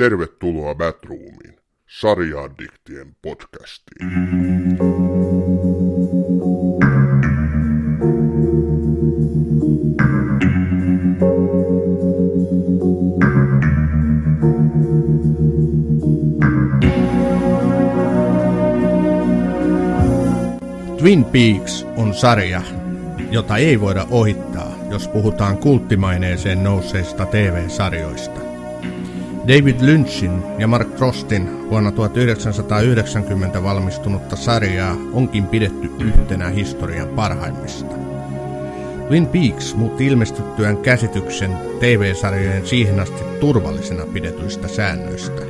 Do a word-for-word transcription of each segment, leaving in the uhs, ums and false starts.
Tervetuloa Batroomiin, sarja-addiktien podcastiin. Twin Peaks on sarja, jota ei voida ohittaa, jos puhutaan kulttimaineeseen nousseista T V-sarjoista. David Lynchin ja Mark Frostin vuonna tuhatyhdeksänsataayhdeksänkymmentä valmistunutta sarjaa onkin pidetty yhtenä historian parhaimmista. Twin Peaks muutti ilmestyttyään käsityksen T V-sarjojen siihen asti turvallisena pidetyistä säännöistä.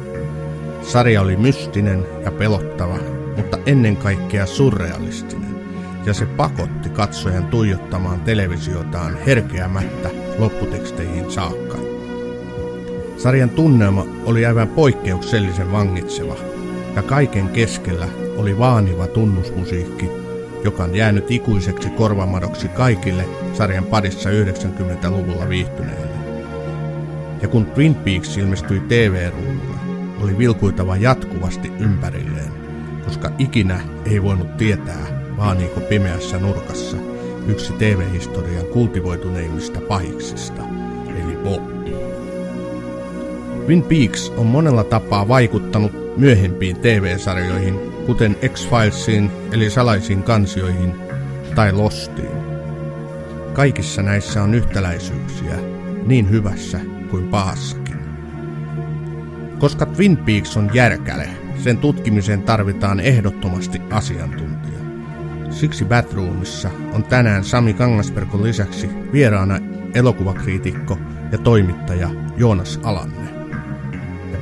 Sarja oli mystinen ja pelottava, mutta ennen kaikkea surrealistinen, ja se pakotti katsojan tuijottamaan televisiotaan herkeämättä lopputeksteihin saakka. Sarjan tunnelma oli aivan poikkeuksellisen vangitseva, ja kaiken keskellä oli vaaniva tunnusmusiikki, joka on jäänyt ikuiseksi korvamadoksi kaikille sarjan parissa yhdeksänkymmentäluvulla viihtyneille. Ja kun Twin Peaks ilmestyi T V-ruudulla, oli vilkuitava jatkuvasti ympärilleen, koska ikinä ei voinut tietää, vaaniiko pimeässä nurkassa yksi T V-historian kultivoituneimmista pahiksista, eli Bob. Twin Peaks on monella tapaa vaikuttanut myöhempiin T V-sarjoihin, kuten X-Filesiin eli salaisiin kansioihin tai Lostiin. Kaikissa näissä on yhtäläisyyksiä, niin hyvässä kuin pahassakin. Koska Twin Peaks on järkäle, sen tutkimiseen tarvitaan ehdottomasti asiantuntija. Siksi Batroomissa on tänään Sami Kangasperkon lisäksi vieraana elokuvakriitikko ja toimittaja Joonas Alanne.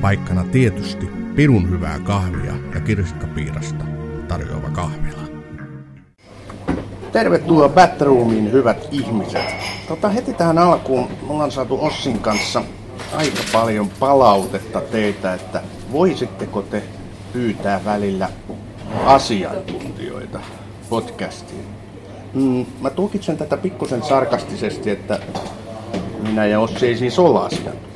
Paikkana tietysti pirun hyvää kahvia ja kirsikkapiirasta tarjoava kahvila. Tervetuloa Batroomiin, hyvät ihmiset. Tota, heti tähän alkuun me ollaan saatu Ossin kanssa aika paljon palautetta teitä, että voisitteko te pyytää välillä asiantuntijoita podcastiin. Mm, mä tulkitsen tätä pikkusen sarkastisesti, että minä ja Ossi ei siis olla asiantuntijoita.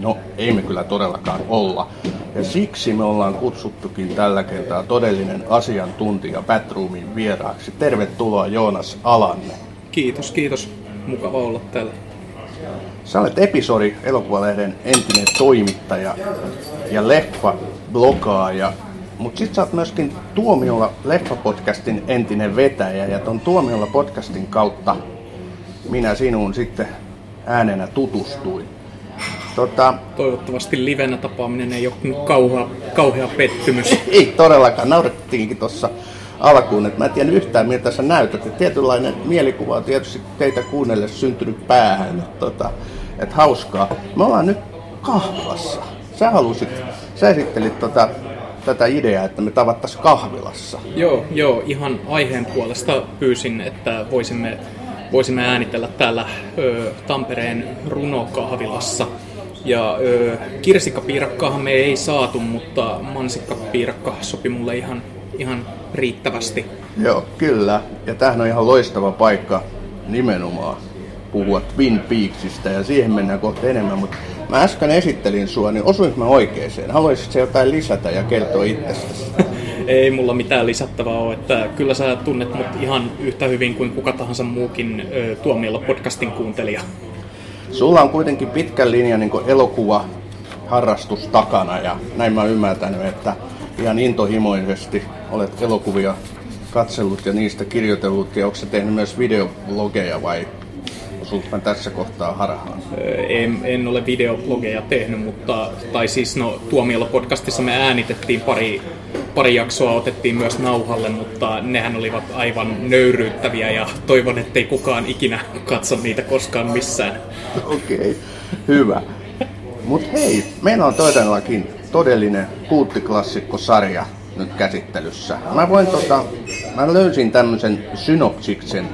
No, ei me kyllä todellakaan olla. Ja siksi me ollaan kutsuttukin tällä kertaa todellinen asiantuntija Batroomin vieraaksi. Tervetuloa Joonas Alanne. Kiitos, kiitos. Mukava olla täällä. Sä olet Episori -elokuvalehden entinen toimittaja ja leffablogaaja. Mutta sit sä oot myöskin Tuomiolla Leffa-podcastin entinen vetäjä. Ja ton Tuomiolla podcastin kautta minä sinuun sitten äänenä tutustuin. Tota, Toivottavasti livenä tapaaminen ei ole kauhea, kauhea pettymys. Ei todellakaan. Naurettiinkin tuossa alkuun, että mä en tiedä yhtään miltä sä näytät. Et tietynlainen mielikuva on tietysti teitä kuunnelle syntynyt päähän. Että tota, et hauskaa. Me ollaan nyt kahvilassa. Sä halusit, sä esittelit tota, tätä ideaa, että me tavattaisiin kahvilassa. Joo, joo, ihan aiheen puolesta pyysin, että voisimme, voisimme äänitellä täällä ö, Tampereen runokahvilassa. Ja öö, kirsikkapiirakkaahan me ei saatu, mutta mansikkapiirakka sopi mulle ihan, ihan riittävästi. Joo, kyllä. Ja tämähän on ihan loistava paikka nimenomaan puhua Twin Peaksista, ja siihen mennään kohta enemmän. Mutta mä äsken esittelin sua, niin osuinko mä oikeeseen? Haluaisitko jotain lisätä ja kertoa itsestäsi? Ei mulla mitään lisättävää ole, että kyllä sä tunnet mut ihan yhtä hyvin kuin kuka tahansa muukin öö, Tuomiolla podcastin kuuntelija. Sulla on kuitenkin pitkän linjan niin kuin elokuvaharrastus takana, ja näin mä oon ymmärtänyt, että ihan intohimoisesti olet elokuvia katsellut ja niistä kirjoitellut, ja onko sä tehnyt myös videoblogeja vai osuut mä tässä kohtaa harhaan? En, en ole videoblogeja tehnyt, mutta tai siis no, Tuomiolla podcastissa me äänitettiin pari, pari jaksoa, otettiin myös nauhalle, mutta nehän olivat aivan nöyryyttäviä ja toivon, ettei kukaan ikinä katso niitä koskaan missään. Okei, okay, hyvä. Mut hei, meillä on todellakin todellinen kulttiklassikkosarja nyt käsittelyssä. Mä voin tota, mä löysin tämmösen synopsiksen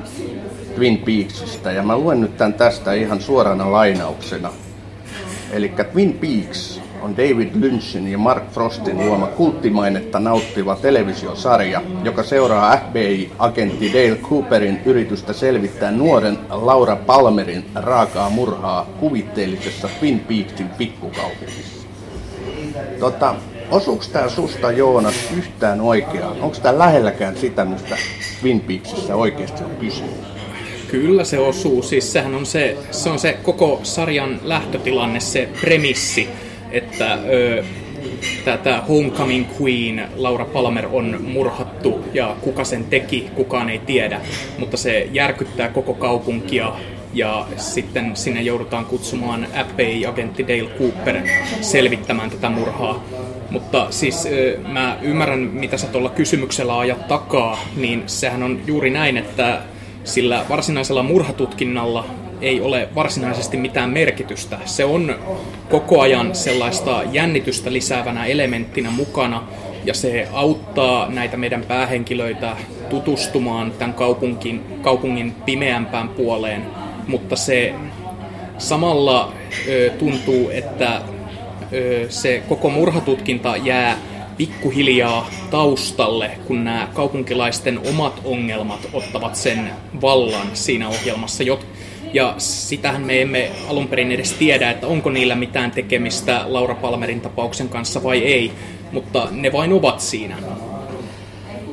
Twin Peaksista, ja mä luen nyt tän tästä ihan suorana lainauksena. Elikkä Twin Peaks on David Lynchin ja Mark Frostin luoma kulttimainetta nauttiva televisiosarja, joka seuraa F B I-agentti Dale Cooperin yritystä selvittää nuoren Laura Palmerin raakaa murhaa kuvitteellisessa Twin Peaksin pikkukaupungissa. Tota, osuuko tää susta, Joonas, yhtään oikeaan? Onko tää lähelläkään sitä, mistä Twin Peaksissä oikeasti on kysymys? Kyllä se osuu. Siis sehän on se, se on se koko sarjan lähtötilanne, se premissi, että ö, tämä Homecoming Queen Laura Palmer on murhattu ja kuka sen teki, kukaan ei tiedä, mutta se järkyttää koko kaupunkia ja sitten sinne joudutaan kutsumaan F B I-agentti Dale Cooper selvittämään tätä murhaa. Mutta siis mä ymmärrän, mitä sä tuolla kysymyksellä ajat takaa, niin sehän on juuri näin, että sillä varsinaisella murhatutkinnalla ei ole varsinaisesti mitään merkitystä. Se on koko ajan sellaista jännitystä lisäävänä elementtinä mukana, ja se auttaa näitä meidän päähenkilöitä tutustumaan tämän kaupungin, kaupungin pimeämpään puoleen. Mutta se samalla ö, tuntuu, että ö, se koko murhatutkinta jää pikkuhiljaa taustalle, kun nämä kaupunkilaisten omat ongelmat ottavat sen vallan siinä ohjelmassa. Ja sitähän me emme alun perin edes tiedä, että onko niillä mitään tekemistä Laura Palmerin tapauksen kanssa vai ei, mutta ne vain ovat siinä.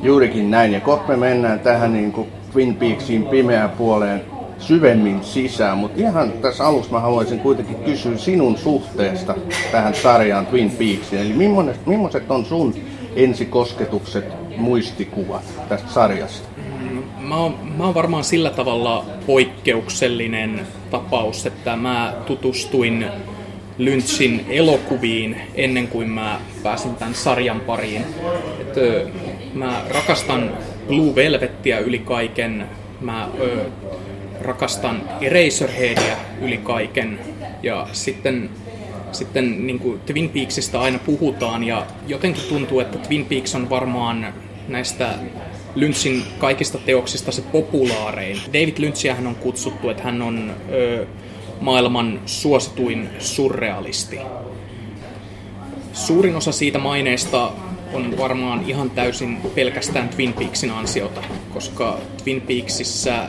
Juurikin näin, ja kohta me mennään tähän niin kuin Twin Peaksin pimeään puoleen syvemmin sisään, mutta ihan tässä alussa mä haluaisin kuitenkin kysyä sinun suhteesta tähän sarjaan Twin Peaksiin, eli millaiset, millaiset on sun ensikosketukset, muistikuvat tästä sarjasta? Mä oon, mä oon varmaan sillä tavalla poikkeuksellinen tapaus, että mä tutustuin Lynchin elokuviin ennen kuin mä pääsin tämän sarjan pariin. Et, ö, mä rakastan Blue Velvettiä yli kaiken, mä ö, rakastan Eraserheadia yli kaiken ja sitten, sitten niin kuin Twin Peaksista aina puhutaan ja jotenkin tuntuu, että Twin Peaks on varmaan näistä Lynchin kaikista teoksista se populaarein. David Lynchia hän on kutsuttu, että hän on ö, maailman suosituin surrealisti. Suurin osa siitä maineesta on varmaan ihan täysin pelkästään Twin Peaksin ansiota, koska Twin Peaksissä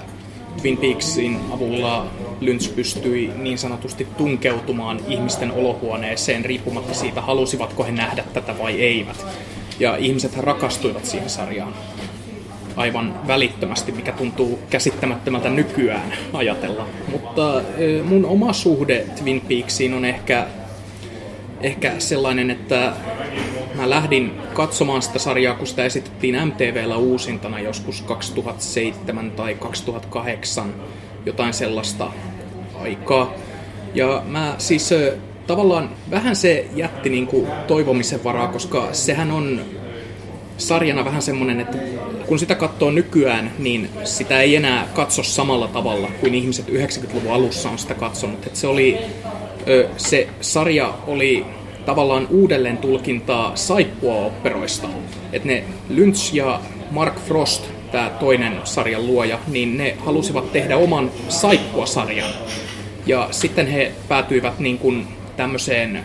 Twin Peaksin avulla Lynch pystyi niin sanotusti tunkeutumaan ihmisten olohuoneeseen riippumatta siitä, halusivatko he nähdä tätä vai eivät. Ja ihmiset rakastuivat siihen sarjaan aivan välittömästi, mikä tuntuu käsittämättömältä nykyään ajatella. Mutta mun oma suhde Twin Peaksiin on ehkä, ehkä sellainen, että mä lähdin katsomaan sitä sarjaa, kun sitä esitettiin M T V:llä uusintana joskus kaksituhattaseitsemän tai kaksituhattakahdeksan, jotain sellaista aikaa. Ja mä siis tavallaan vähän se jätti niin kuin toivomisen varaa, koska sehän on sarjana vähän semmoinen, että kun sitä katsoo nykyään, niin sitä ei enää katso samalla tavalla kuin ihmiset yhdeksänkymmentäluvun alussa on sitä katsonut. Että se, oli, se sarja oli tavallaan uudelleen tulkintaa saippuaoperoista. Että ne Lynch ja Mark Frost, tämä toinen sarjan luoja, niin ne halusivat tehdä oman saippuasarjan. Ja sitten he päätyivät niin kuin tämmöiseen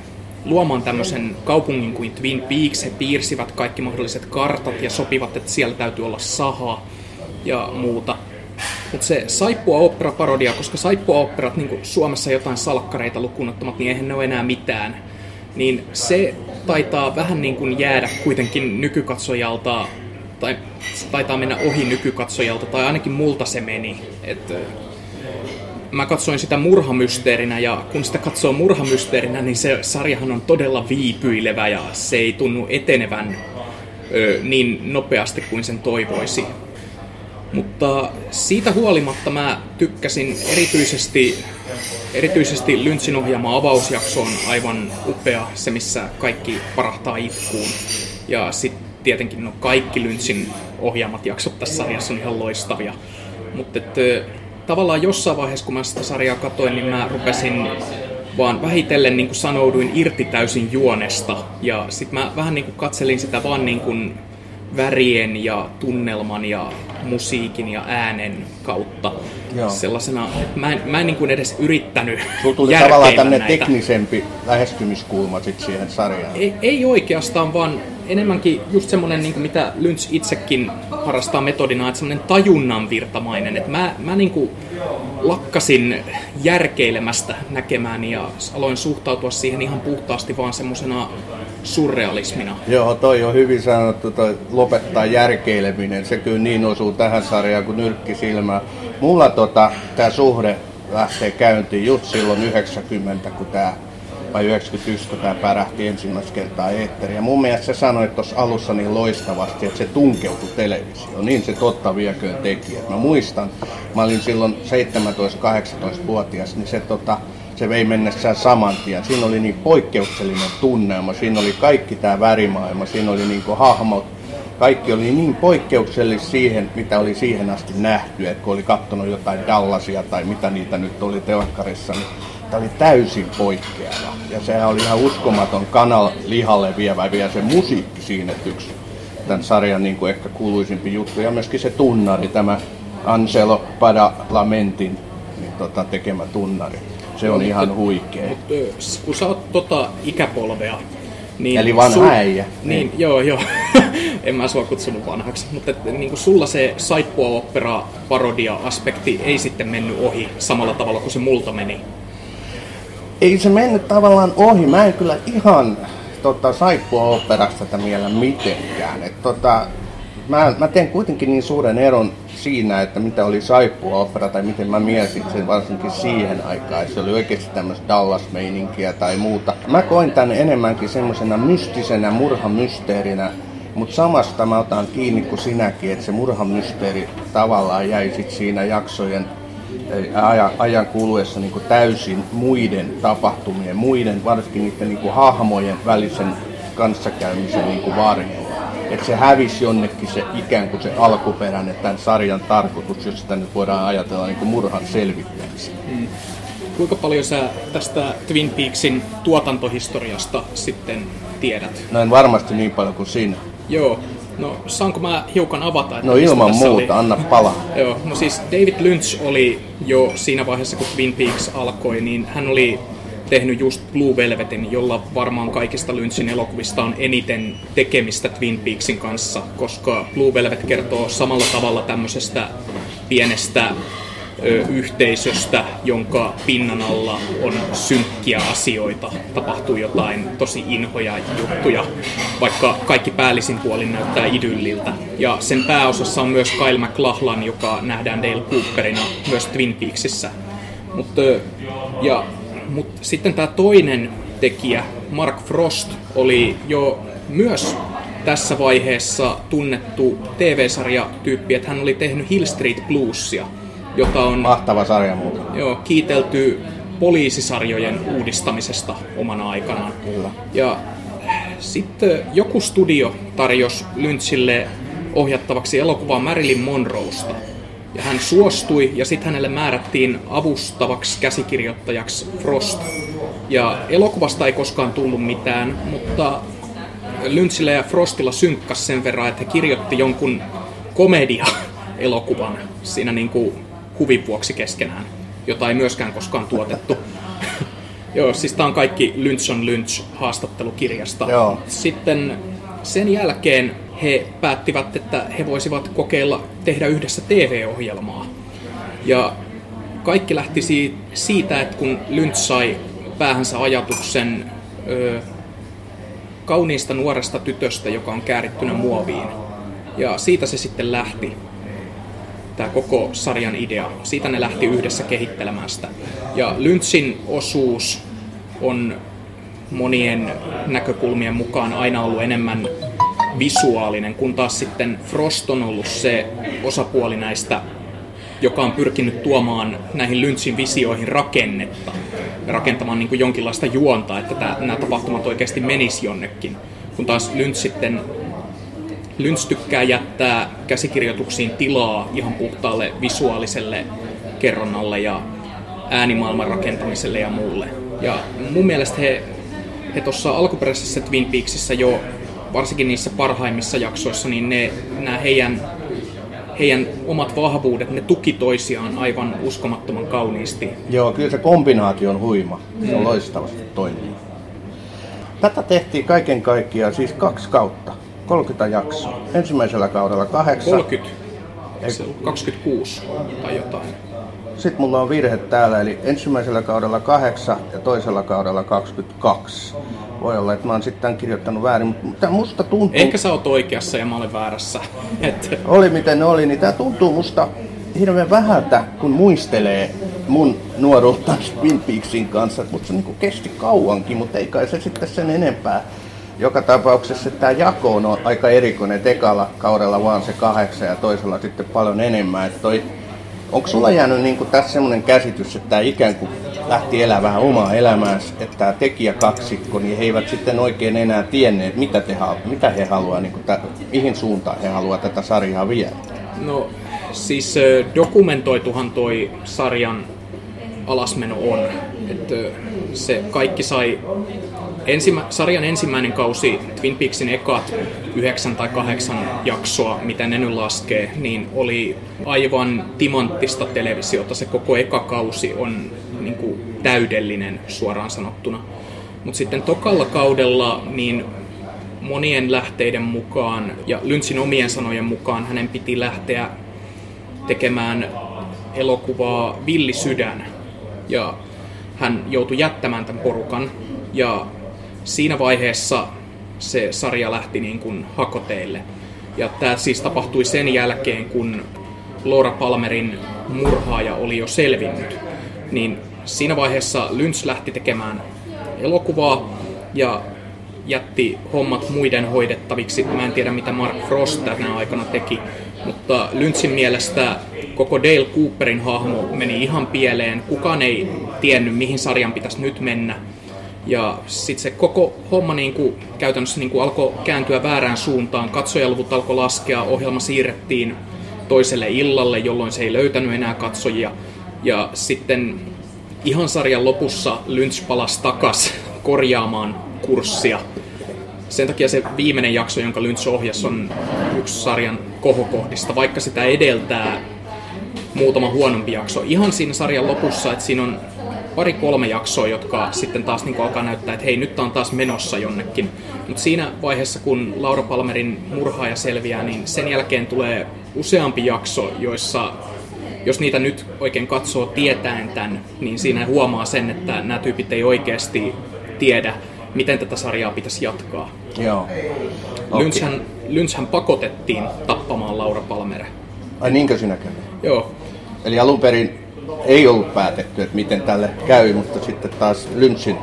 luomaan tämmöisen kaupungin kuin Twin Peaks. He piirsivät kaikki mahdolliset kartat ja sopivat, että siellä täytyy olla saha ja muuta. Mutta se saippua-opera-parodia, koska saippua-operat, niin kuin Suomessa jotain salkkareita lukunottamat, niin eihän ne ole enää mitään. Niin se taitaa vähän niin kuin jäädä kuitenkin nykykatsojalta, tai taitaa mennä ohi nykykatsojalta, tai ainakin multa se meni. Et mä katsoin sitä murhamysteerinä, ja kun sitä katsoo murhamysteerinä, niin se sarjahan on todella viipyilevä, ja se ei tunnu etenevän ö, niin nopeasti kuin sen toivoisi. Mutta siitä huolimatta mä tykkäsin erityisesti, erityisesti Lynchin ohjaama avausjakso on aivan upea, se missä kaikki parahtaa itkuun. Ja sitten tietenkin no kaikki Lynchin ohjaamat jaksot tässä sarjassa on ihan loistavia. Mutta tavallaan jossain vaiheessa, kun mä sitä sarjaa katsoin, niin mä rupesin vaan vähitellen niin kuin sanouduin irti täysin juonesta. Ja sit mä vähän niin kuin katselin sitä vaan niin kuin värien ja tunnelman ja musiikin ja äänen kautta. Joo. Sellaisena, että mä en, mä en niin kuin edes yrittänyt järkeillä tuli tavallaan tämmöinen teknisempi lähestymiskulma sit siihen sarjaan. Ei, ei oikeastaan, vaan enemmänkin just semmoinen, niin kuin mitä Lynch itsekin harrastaa metodina, että semmoinen tajunnan virtamainen. Että mä, mä niin kuin lakkasin järkeilemästä näkemään ja aloin suhtautua siihen ihan puhtaasti vaan semmosena surrealismina. Joo, toi on hyvin sanottu, toi lopettaa järkeileminen. Se kyllä niin osuu tähän sarjaan kuin nyrkki silmään. Mulla tota, tää suhde lähtee käyntiin just silloin yhdeksänkymmentä, kun tää, vai yhdeksänkymmentäyksi, kun tää pärähti ensimmäistä kertaa eetteriä. Mun mielestä sä sanoit tuossa alussa niin loistavasti, että se tunkeutui televisioon. Niin se totta vieköön teki. Et mä muistan, mä olin silloin seitsemäntoista-kahdeksantoista-vuotias, niin se tota... Se vei mennessään saman tien. Siinä oli niin poikkeuksellinen tunnelma, siinä oli kaikki tämä värimaailma, siinä oli niin kuin hahmot. Kaikki oli niin poikkeuksellista siihen, mitä oli siihen asti nähty, että kun oli katsonut jotain Dallasia tai mitä niitä nyt oli telkkarissa, niin tämä oli täysin poikkeava. Ja sehän oli ihan uskomaton kananlihalle vievä, ja se musiikki siinä yksi tämän sarjan niin kuin ehkä kuuluisimpi juttu. Ja myöskin se tunnari, tämä Angelo Badalamentin niin tota, tekemä tunnari. Se on mutta, ihan huikea. Mutta kun sä oot tota ikäpolvea... Niin eli vanha sul... äijä. Niin, niin, joo, joo. En mä sua kutsunut vanhaksi. Mutta et, niin sulla se saippua-opera-parodia-aspekti ei sitten mennyt ohi samalla tavalla kuin se multa meni. Ei se mennyt tavallaan ohi. Mä en kyllä ihan tota, saippua-operasta tätä mielellä mitenkään. Et, tota, mä, mä teen kuitenkin niin suuren eron siinä, että mitä oli saippua-opera tai miten mä mietin sen varsinkin siihen aikaan. Se oli oikeasti tämmöistä Dallas-meininkiä tai muuta. Mä koin tän enemmänkin semmoisena mystisenä murhamysteerinä, mutta samasta mä otan kiinni kuin sinäkin, että se murhamysteeri tavallaan jäi sit siinä jaksojen ajan, ajan kuluessa niinku täysin muiden tapahtumien, muiden varsinkin niiden niinku hahmojen välisen kanssakäymisen niinku varjoon. Että se hävisi jonnekin se ikään kuin se alkuperäinen tämän sarjan tarkoitus, jos sitä nyt voidaan ajatella niin kuin murhan selvittämistä. Mm. Kuinka paljon sä tästä Twin Peaksin tuotantohistoriasta sitten tiedät? No en varmasti niin paljon kuin sinä. Joo. No saanko mä hiukan avata? Että no ilman muuta, oli... anna palaa. Joo. No siis David Lynch oli jo siinä vaiheessa, kun Twin Peaks alkoi, niin hän oli... tehnyt just Blue Velvetin, jolla varmaan kaikista Lynchin elokuvista on eniten tekemistä Twin Peaksin kanssa, koska Blue Velvet kertoo samalla tavalla tämmöisestä pienestä ö, yhteisöstä, jonka pinnan alla on synkkiä asioita, tapahtuu jotain tosi inhoja juttuja, vaikka kaikki päällisin puolin näyttää idylliltä. Ja sen pääosassa on myös Kyle MacLachlan, joka nähdään Dale Cooperina myös Twin Peaksissä. Mut, ö, ja Mutta sitten tämä toinen tekijä, Mark Frost, oli jo myös tässä vaiheessa tunnettu T V-sarjatyyppi, että hän oli tehnyt Hill Street Bluesia, jota on mahtava sarja muuten. Joo, kiitelty poliisisarjojen uudistamisesta omana aikanaan. Kyllä. Ja sitten joku studio tarjosi Lynchille ohjattavaksi elokuvaa Marilyn Monroesta. Ja hän suostui ja sitten hänelle määrättiin avustavaksi käsikirjoittajaksi Frost. Ja elokuvasta ei koskaan tullut mitään, mutta Lynchillä ja Frostilla synkkäs sen verran, että he kirjoitti jonkun komedia-elokuvan siinä niin kuin huvin vuoksi keskenään, jota ei myöskään koskaan tuotettu. Joo, siis tää on kaikki Lynch on Lynch -haastattelukirjasta. Joo. Sitten sen jälkeen he päättivät, että he voisivat kokeilla tehdä yhdessä T V-ohjelmaa. Ja kaikki lähti siitä, että kun Lynch sai päähänsä ajatuksen ö, kauniista nuoresta tytöstä, joka on käärittynä muoviin. Ja siitä se sitten lähti, tämä koko sarjan idea. Siitä ne lähti yhdessä kehittelemään sitä. Ja Lynchin osuus on monien näkökulmien mukaan aina ollut enemmän visuaalinen, kun taas sitten Frost on ollut se osapuoli näistä, joka on pyrkinyt tuomaan näihin Lynchin visioihin rakennetta, rakentamaan niin kuin jonkinlaista juontaa, että tämä, nämä tapahtumat oikeasti menis jonnekin. Kun taas Lynch sitten, Lynch tykkää jättää käsikirjoituksiin tilaa ihan puhtaalle visuaaliselle kerronnalle ja äänimaailman rakentamiselle ja muulle. Ja mun mielestä he, he tuossa alkuperäisessä Twin Peaksissä jo varsinkin niissä parhaimmissa jaksoissa, niin ne, nämä heidän, heidän omat vahvuudet, ne tuki toisiaan aivan uskomattoman kauniisti. Joo, kyllä se kombinaatio on huima. Se on loistavasti toimii. Tätä tehtiin kaiken kaikkiaan siis kaksi kautta, kolmekymmentä jaksoa. Ensimmäisellä kaudella kahdeksan. kolmekymmentä, ei, kaksikymmentäkuusi tai jotain. Sitten mulla on virhe täällä, eli ensimmäisellä kaudella kahdeksan ja toisella kaudella kaksikymmentäkaksi. Voi olla, että mä oon sitten kirjoittanut väärin, mutta musta tuntuu... Ehkä sä oot oikeassa ja mä olen väärässä. Et... Oli miten oli, niin tää tuntuu musta hirveän vähältä, kun muistelee mun nuoruutta Twin Peaksin kanssa. Mutta se niinku kesti kauankin, mutta ei kai se sitten sen enempää. Joka tapauksessa tää jako on aika erikoinen, että ekalla kaudella vaan se kahdeksan ja toisella sitten paljon enemmän. Että toi... Onko sulla jäänyt niin tässä semmoinen käsitys, että ikään kuin lähti elämään vähän omaa elämäänsä, että tämä tekijäkaksikko, niin he eivät sitten oikein enää tienneet, mitä, te, mitä he haluaa, niin kuin, mihin suuntaan he haluaa tätä sarjaa viedä? No siis dokumentoituhan toi sarjan alasmeno on. Että se kaikki sai, ensimmä, sarjan ensimmäinen kausi, Twin Peaksin ekat yhdeksän tai kahdeksan jaksoa, mitä ne nyt laskee, niin oli aivan timanttista televisiota. Se koko eka kausi on niin kuin täydellinen suoraan sanottuna. Mutta sitten tokalla kaudella niin monien lähteiden mukaan ja Lynchin omien sanojen mukaan hänen piti lähteä tekemään elokuvaa Villi Sydän. Ja hän joutui jättämään tämän porukan ja siinä vaiheessa se sarja lähti niin kuin hakoteille. Ja tämä siis tapahtui sen jälkeen, kun Laura Palmerin murhaaja oli jo selvinnyt. Niin siinä vaiheessa Lynch lähti tekemään elokuvaa ja jätti hommat muiden hoidettaviksi. Mä en tiedä, mitä Mark Frost tänä aikana teki, mutta Lynchin mielestä koko Dale Cooperin hahmo meni ihan pieleen. Kukaan ei tiennyt, mihin sarjan pitäisi nyt mennä. Ja sitten se koko homma niin kuin, käytännössä niin kuin alkoi kääntyä väärään suuntaan. Katsojaluvut alkoi laskea, ohjelma siirrettiin toiselle illalle, jolloin se ei löytänyt enää katsojia. Ja sitten ihan sarjan lopussa Lynch palasi takas korjaamaan kurssia. Sen takia se viimeinen jakso, jonka Lynch ohjasi, on yksi sarjan kohokohdista, vaikka sitä edeltää muutama huonompi jakso. Ihan siinä sarjan lopussa, että siinä on pari-kolme jaksoa, jotka sitten taas niin kuin alkaa näyttää, että hei, nyt tää on taas menossa jonnekin. Mutta siinä vaiheessa, kun Laura Palmerin murhaaja selviää, niin sen jälkeen tulee useampi jakso, joissa, jos niitä nyt oikein katsoo tietäen tämän, niin siinä huomaa sen, että nämä tyypit ei oikeasti tiedä, miten tätä sarjaa pitäisi jatkaa. Joo. Okay. Lynchhän, Lynchhän pakotettiin tappamaan Laura Palmer. Ai niinkö sinä kävi? Joo. Eli alun perin ei ollut päätetty, että miten tälle käy, mutta sitten taas Lynchin,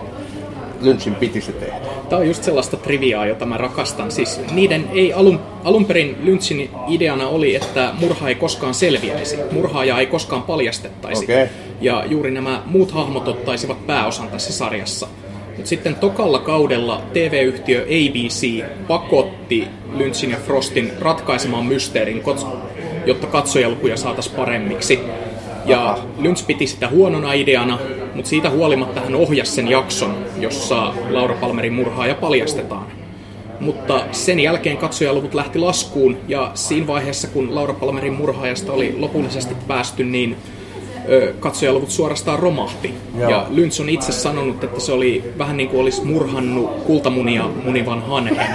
Lynchin piti se tehdä. Tämä on just sellaista triviaa, jota mä rakastan. Siis niiden ei alun, alun perin Lynchin ideana oli, että murha ei koskaan selviäisi. Murhaajaa ei koskaan paljastettaisi. Okay. Ja juuri nämä muut hahmot ottaisivat pääosan tässä sarjassa. Mutta sitten tokalla kaudella T V-yhtiö A B C pakotti Lynchin ja Frostin ratkaisemaan mysteerin, jotta katsojalukuja saataisiin paremmiksi. Ja Lynch piti sitä huonona ideana, mutta siitä huolimatta hän ohjasi sen jakson, jossa Laura Palmerin murhaaja paljastetaan. Mutta sen jälkeen katsojaluvut lähti laskuun, ja siinä vaiheessa, kun Laura Palmerin murhaajasta oli lopullisesti päästy, niin katsojaluvut suorastaan romahti. Joo. Ja Lynch on itse sanonut, että se oli vähän niin kuin olisi murhannut kultamunia munivan hanhen.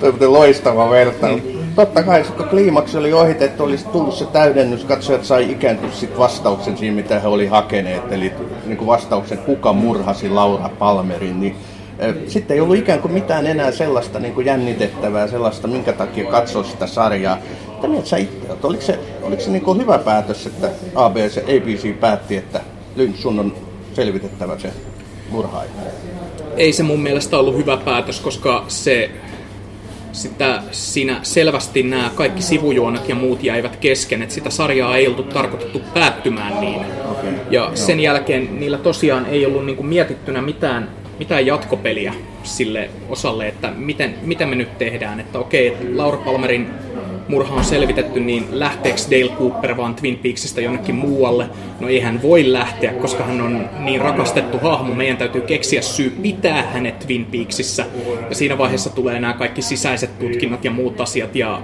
Toi on loistava vertailu. Mm. Totta kai, kun kliimaksi oli ohitettu, olisi tullut se täydennys. Katsojat sai ikääntyä sit vastauksen siihen, mitä he oli hakeneet. Eli niin kuin vastauksen, kuka murhasi Laura Palmerin. Niin, äh, sitten ei ollut ikään kuin mitään enää sellaista niin kuin jännitettävää, sellaista, minkä takia katsoi sitä sarjaa. Mitä mieltä sä itse olet? Oliko se, oliko se niin kuin hyvä päätös, että A B C päätti, että Lynch, sun on selvitettävä se murhaaja? Ei se mun mielestä ollut hyvä päätös, koska se... Sitä, siinä selvästi nämä kaikki sivujuonet ja muut jäivät kesken, että sitä sarjaa ei oltu tarkoitettu päättymään niin. Okay. Ja sen jälkeen niillä tosiaan ei ollut niinku mietittynä mitään, mitään jatkopeliä sille osalle, että miten, mitä me nyt tehdään. Että okei, okay, että Laura Palmerin murha on selvitetty, niin lähteekö Dale Cooper vaan Twin Peaksista jonnekin muualle? No ei hän voi lähteä, koska hän on niin rakastettu hahmo. Meidän täytyy keksiä syy pitää hänet Twin Peaksissa. Ja siinä vaiheessa tulee nämä kaikki sisäiset tutkinnat ja muut asiat. Ja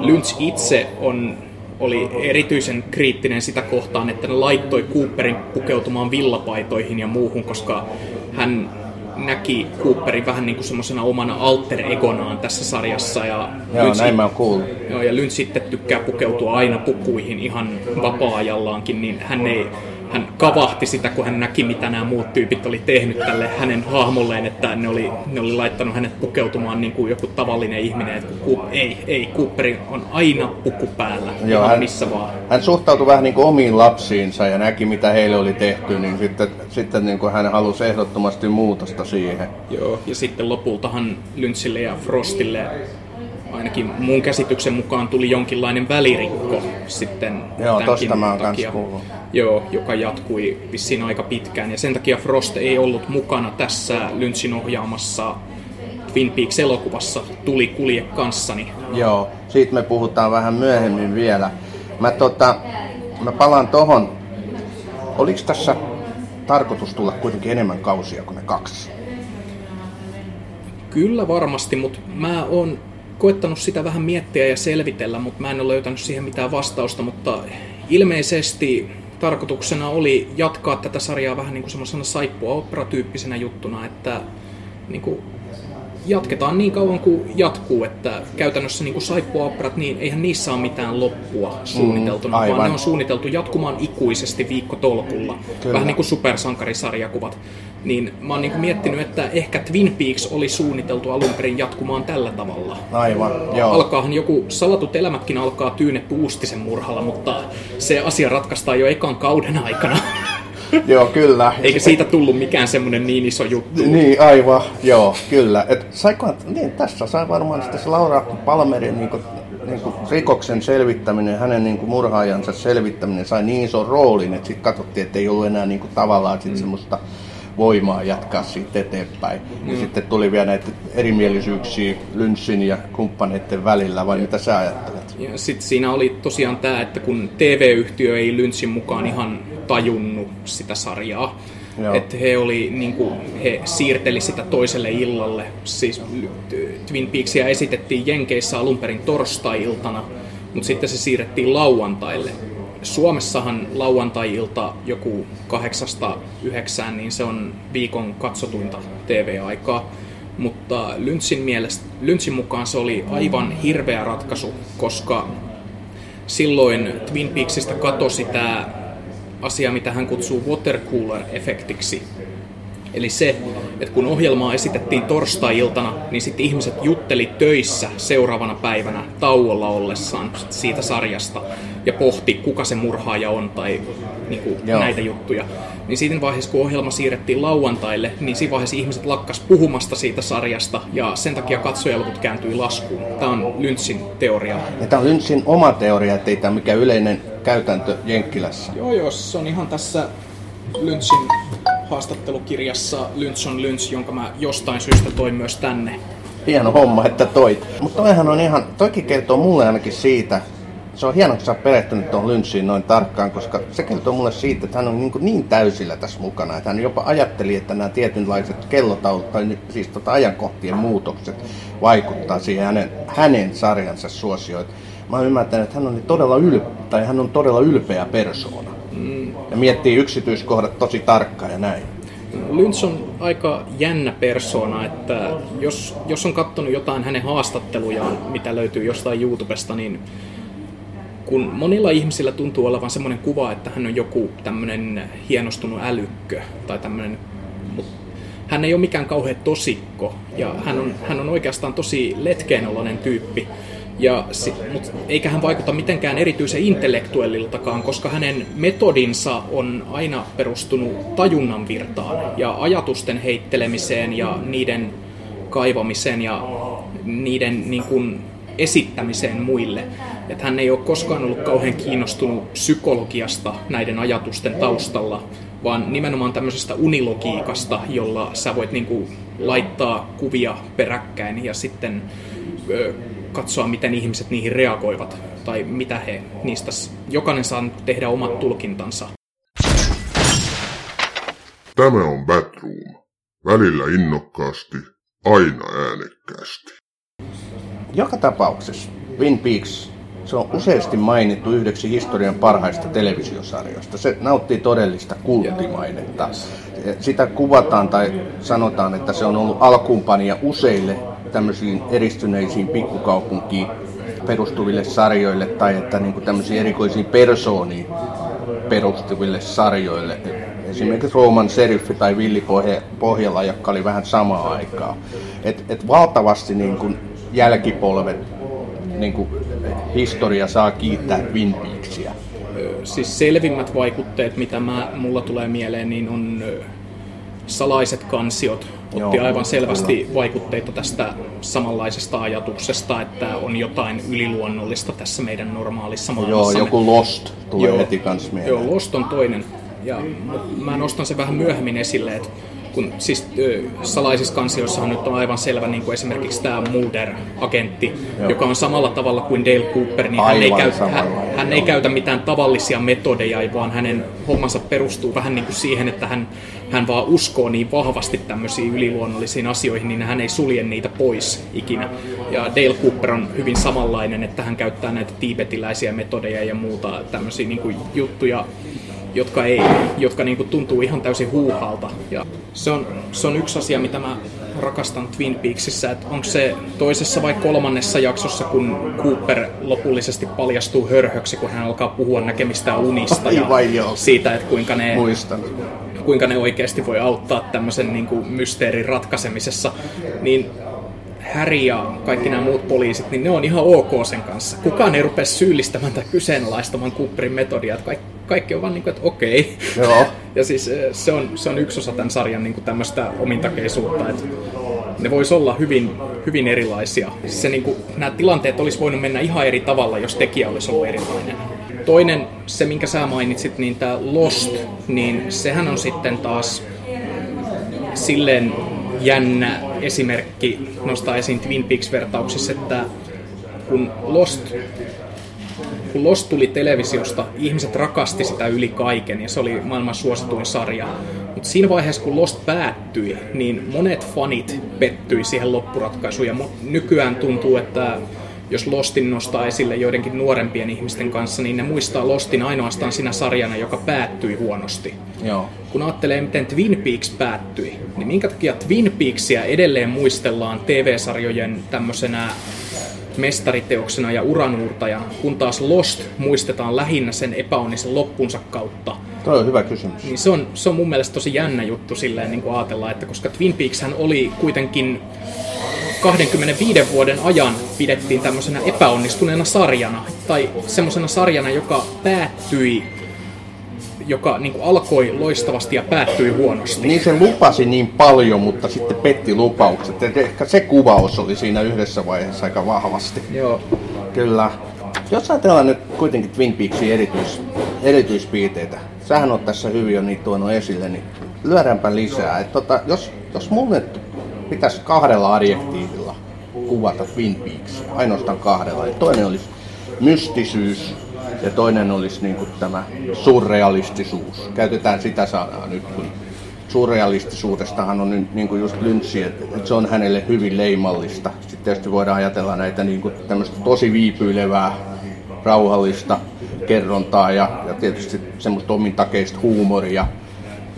Lynch itse on, oli erityisen kriittinen sitä kohtaan, että ne laittoi Cooperin pukeutumaan villapaitoihin ja muuhun, koska hän... näki Cooperin vähän niin kuin semmoisena omana alter-egonaan tässä sarjassa. Ja joo, Lynch, näin mä oon kuullut. Joo, ja Lynch sitten tykkää pukeutua aina pukuihin ihan vapaa-ajallaankin, niin hän ei... Hän kavahti sitä, kun hän näki, mitä nämä muut tyypit oli tehnyt tälle hänen hahmolleen, että ne oli, ne oli laittanut hänet pukeutumaan niin kuin joku tavallinen ihminen. Että ku, ei, ei, Cooper on aina puku päällä, joo, ihan hän, missä vaan. Hän suhtautui vähän niin kuin omiin lapsiinsa ja näki, mitä heille oli tehty, niin sitten, sitten niin kuin hän halusi ehdottomasti muutosta siihen. Joo, ja sitten lopultahan Lynchille ja Frostille... Ainakin mun käsityksen mukaan tuli jonkinlainen välirikko sitten joo, tämänkin takia, joo, joka jatkui vissiin aika pitkään. Ja sen takia Frost ei ollut mukana tässä Lynchin ohjaamassa Twin Peaks-elokuvassa Tuli kulje kanssani. Joo, siitä me puhutaan vähän myöhemmin vielä. Mä, tota, mä palaan tohon. Oliko tässä tarkoitus tulla kuitenkin enemmän kausia kuin ne kaksi? Kyllä varmasti, mutta mä oon... koettanut sitä vähän miettiä ja selvitellä, mutta mä en ole löytänyt siihen mitään vastausta, mutta ilmeisesti tarkoituksena oli jatkaa tätä sarjaa vähän niin kuin semmoisena saippua-opera-tyyppisenä juttuna, että niin kuin jatketaan niin kauan kuin jatkuu, että käytännössä niin kuin saippua-operat, niin eihän niissä ole mitään loppua suunniteltuna, mm, vaan ne on suunniteltu jatkumaan ikuisesti viikkotolkulla, kyllä. Vähän niin kuin supersankarisarjakuvat. Niin mä oon niinku miettinyt, että ehkä Twin Peaks oli suunniteltu alun perin jatkumaan tällä tavalla. Aivan, joo. Alkaahan joku Salatut elämätkin alkaa Tyyne Puustisen murhalla, mutta se asia ratkaistaan jo ekan kauden aikana. Joo, kyllä. Eikä siitä tullut mikään semmoinen niin iso juttu. Niin, aivan, joo, kyllä. Et saikohan, niin tässä sai varmaan sitten se Laura Palmerin niinku, niinku rikoksen selvittäminen, hänen niinku murhaajansa selvittäminen sai niin ison roolin, että sitten katsottiin, että ei ollut enää niinku tavallaan sit mm. semmoista voimaa jatkaa siitä eteenpäin. Mm. Ja sitten tuli vielä näitä erimielisyyksiä Lynchin ja kumppaneiden välillä, vai mitä sä ajattelet? Ja sitten siinä oli tosiaan tämä, että kun T V-yhtiö ei Lynchin mukaan ihan tajunnut sitä sarjaa, joo. Että he, oli, niin kuin, he siirteli sitä toiselle illalle. Siis Twin Peaksia esitettiin Jenkeissä alun perin torstai-iltana, mutta sitten se siirrettiin lauantaille. Suomessahan lauantai-ilta joku kahdeksasta yhdeksään, niin se on viikon katsotuinta T V-aikaa, mutta Lynchin, mielestä, Lynchin mukaan se oli aivan hirveä ratkaisu, koska silloin Twin Peaksista katosi tämä asia, mitä hän kutsuu watercooler-efektiksi. Eli se, että kun ohjelmaa esitettiin torstai-iltana, niin sitten ihmiset jutteli töissä seuraavana päivänä tauolla ollessaan siitä sarjasta ja pohti, kuka se murhaaja on tai niin kuin näitä juttuja. Niin siinä vaiheessa, kun ohjelma siirrettiin lauantaille, niin siinä vaiheessa ihmiset lakkas puhumasta siitä sarjasta ja sen takia katsojaluvut kääntyi laskuun. Tämä on Lynchin teoria. Ja tämä on Lynchin oma teoria, ettei tämä mikään yleinen käytäntö Jenkkilässä. Joo, joo, se on ihan tässä Lynchin... haastattelukirjassa Lynch on Lynch, jonka mä jostain syystä toin myös tänne. Hieno homma, että toit. Mutta toihan on ihan, toikin kertoo mulle ainakin siitä, se on hienoa, kun sä oot perehtynyt tuohon Lynchiin noin tarkkaan, koska se kertoo mulle siitä, että hän on niin, niin täysillä tässä mukana, että hän jopa ajatteli, että nämä tietynlaiset kellotaulut tai siis tota ajankohtien muutokset vaikuttaa siihen hänen, hänen sarjansa suosioita. Mä oon ymmärtänyt, että hän on todella ylpeä, tai hän on todella ylpeä persoona. Ja miettii yksityiskohdat tosi tarkkaan ja näin. Lynch on aika jännä persoona, että jos, jos on katsonut jotain hänen haastattelujaan, mitä löytyy jostain YouTubesta, niin kun monilla ihmisillä tuntuu olevan semmoinen kuva, että hän on joku tämmöinen hienostunut älykkö tai tämmöinen, mutta hän ei ole mikään kauhean tosikko ja hän on, hän on oikeastaan tosi letkeenoloinen tyyppi. Ja sit, mut eikä hän vaikuta mitenkään erityisen intellektuelliltakaan, koska hänen metodinsa on aina perustunut tajunnan virtaan ja ajatusten heittelemiseen ja niiden kaivamiseen ja niiden niin kun, esittämiseen muille. Et hän ei ole koskaan ollut kauhean kiinnostunut psykologiasta näiden ajatusten taustalla, vaan nimenomaan tämmöisestä unilogiikasta, jolla sä voit niin kun, laittaa kuvia peräkkäin ja sitten... Öö, katsoa, miten ihmiset niihin reagoivat, tai mitä he niistä... Jokainen saa tehdä omat tulkintansa. Tämä on Batroom. Välillä innokkaasti, aina äänekkäästi. Joka tapauksessa Twin Peaks Se on useasti mainittu yhdeksi historian parhaista televisiosarjoista. Se nauttii todellista kulttimainetta. Sitä kuvataan tai sanotaan, että se on ollut alkuunpanija useille tämmöisiin eristyneisiin pikkukaupunkiin perustuville sarjoille tai että niin kuin tämmöisiin erikoisiin persooniin perustuville sarjoille. Esimerkiksi Roman Seriffi tai Villi Pohjala, joka oli vähän samaa aikaa. Et, et valtavasti niin kuin jälkipolvet niin kuin historia saa kiittää Twin Peaksia. Siis selvimmät vaikutteet, mitä mä, mulla tulee mieleen, niin on salaiset kansiot. Otti Joo, aivan selvästi kyllä. vaikutteita tästä samanlaisesta ajatuksesta, että on jotain yliluonnollista tässä meidän normaalissa maailmassamme. Joo, joku Lost tulee Joo, heti kans mieleen. Joo, Lost on toinen. Ja mä nostan sen vähän myöhemmin esille, että kun siis salaisissa kansioissahan nyt on aivan selvä, niin kuin esimerkiksi tämä Mulder-agentti, joo. joka on samalla tavalla kuin Dale Cooper, niin hän, ei käytä, hän, hän ei käytä mitään tavallisia metodeja, vaan hänen hommansa perustuu vähän niin kuin siihen, että hän, hän vaan uskoo niin vahvasti tämmöisiin yliluonnollisiin asioihin, niin hän ei sulje niitä pois ikinä. Ja Dale Cooper on hyvin samanlainen, että hän käyttää näitä tiibetiläisiä metodeja ja muuta tämmöisiä niin kuin juttuja, jotka, ei, jotka niinku tuntuu ihan täysin huuhalta. Ja se, on, se on yksi asia, mitä mä rakastan Twin Peaksissä, että onko se toisessa vai kolmannessa jaksossa, kun Cooper lopullisesti paljastuu hörhöksi, kun hän alkaa puhua näkemistään unista ja siitä, että kuinka ne, kuinka ne oikeasti voi auttaa tämmöisen niinku mysteerin ratkaisemisessa, niin Harry ja kaikki nämä muut poliisit, niin ne on ihan ok sen kanssa. Kukaan ei rupea syyllistämään tai kyseenalaistamaan Cooperin metodia, että kaikki Kaikki on vaan niin kuin, että okei. Joo. Ja siis se on, se on yksi osa tämän sarjan niin kuin tämmöistä omintakeisuutta, että ne vois olla hyvin, hyvin erilaisia. Se, niin kuin, nämä tilanteet olisi voinut mennä ihan eri tavalla, jos tekijä olisi ollut erilainen. Toinen, se minkä sä mainitsit, niin tämä Lost, niin sehän on sitten taas silleen jännä esimerkki nostaa esiin Twin Peaks-vertauksissa, että kun Lost... Kun Lost tuli televisiosta, ihmiset rakasti sitä yli kaiken ja se oli maailman suosituin sarja. Mutta siinä vaiheessa, kun Lost päättyi, niin monet fanit pettyi siihen loppuratkaisuun. Ja nykyään tuntuu, että jos Lostin nostaa esille joidenkin nuorempien ihmisten kanssa, niin ne muistaa Lostin ainoastaan siinä sarjana, joka päättyi huonosti. Joo. Kun ajattelee, miten Twin Peaks päättyi, niin minkä takia Twin Peaksia edelleen muistellaan T V-sarjojen tämmöisenä mestariteoksena ja uranuurtajana, kun taas Lost muistetaan lähinnä sen epäonnisen loppunsa kautta. Tuo on hyvä kysymys. Niin se, on, se on mun mielestä tosi jännä juttu silleen niin kuin ajatellaan, että koska Twin Peakshän oli kuitenkin kaksikymmentäviiden vuoden ajan pidettiin tämmöisenä epäonnistuneena sarjana, tai semmoisena sarjana, joka päättyi, joka niin kuin alkoi loistavasti ja päättyi huonosti. Niin se lupasi niin paljon, mutta sitten petti lupaukset. Et ehkä se kuvaus oli siinä yhdessä vaiheessa aika vahvasti. Joo. Kyllä. Jos ajatellaan nyt kuitenkin Twin Peaksin erityis, erityispiirteitä, sähän on tässä hyvin jo niitä tuonut esille, niin lyödäänpä lisää. Et tota, jos, jos mun nyt pitäisi kahdella adjektiivilla kuvata Twin Peaks, ainoastaan kahdella, niin toinen olisi mystisyys, ja toinen olisi niin kuin tämä surrealistisuus. Käytetään sitä sanaa nyt, kun surrealistisuudestahan on niin kuin just Lynchi, että se on hänelle hyvin leimallista. Sitten tietysti voidaan ajatella näitä niin kuin tämmöistä tosi viipyilevää, rauhallista kerrontaa ja, ja tietysti semmoista omintakeista huumoria.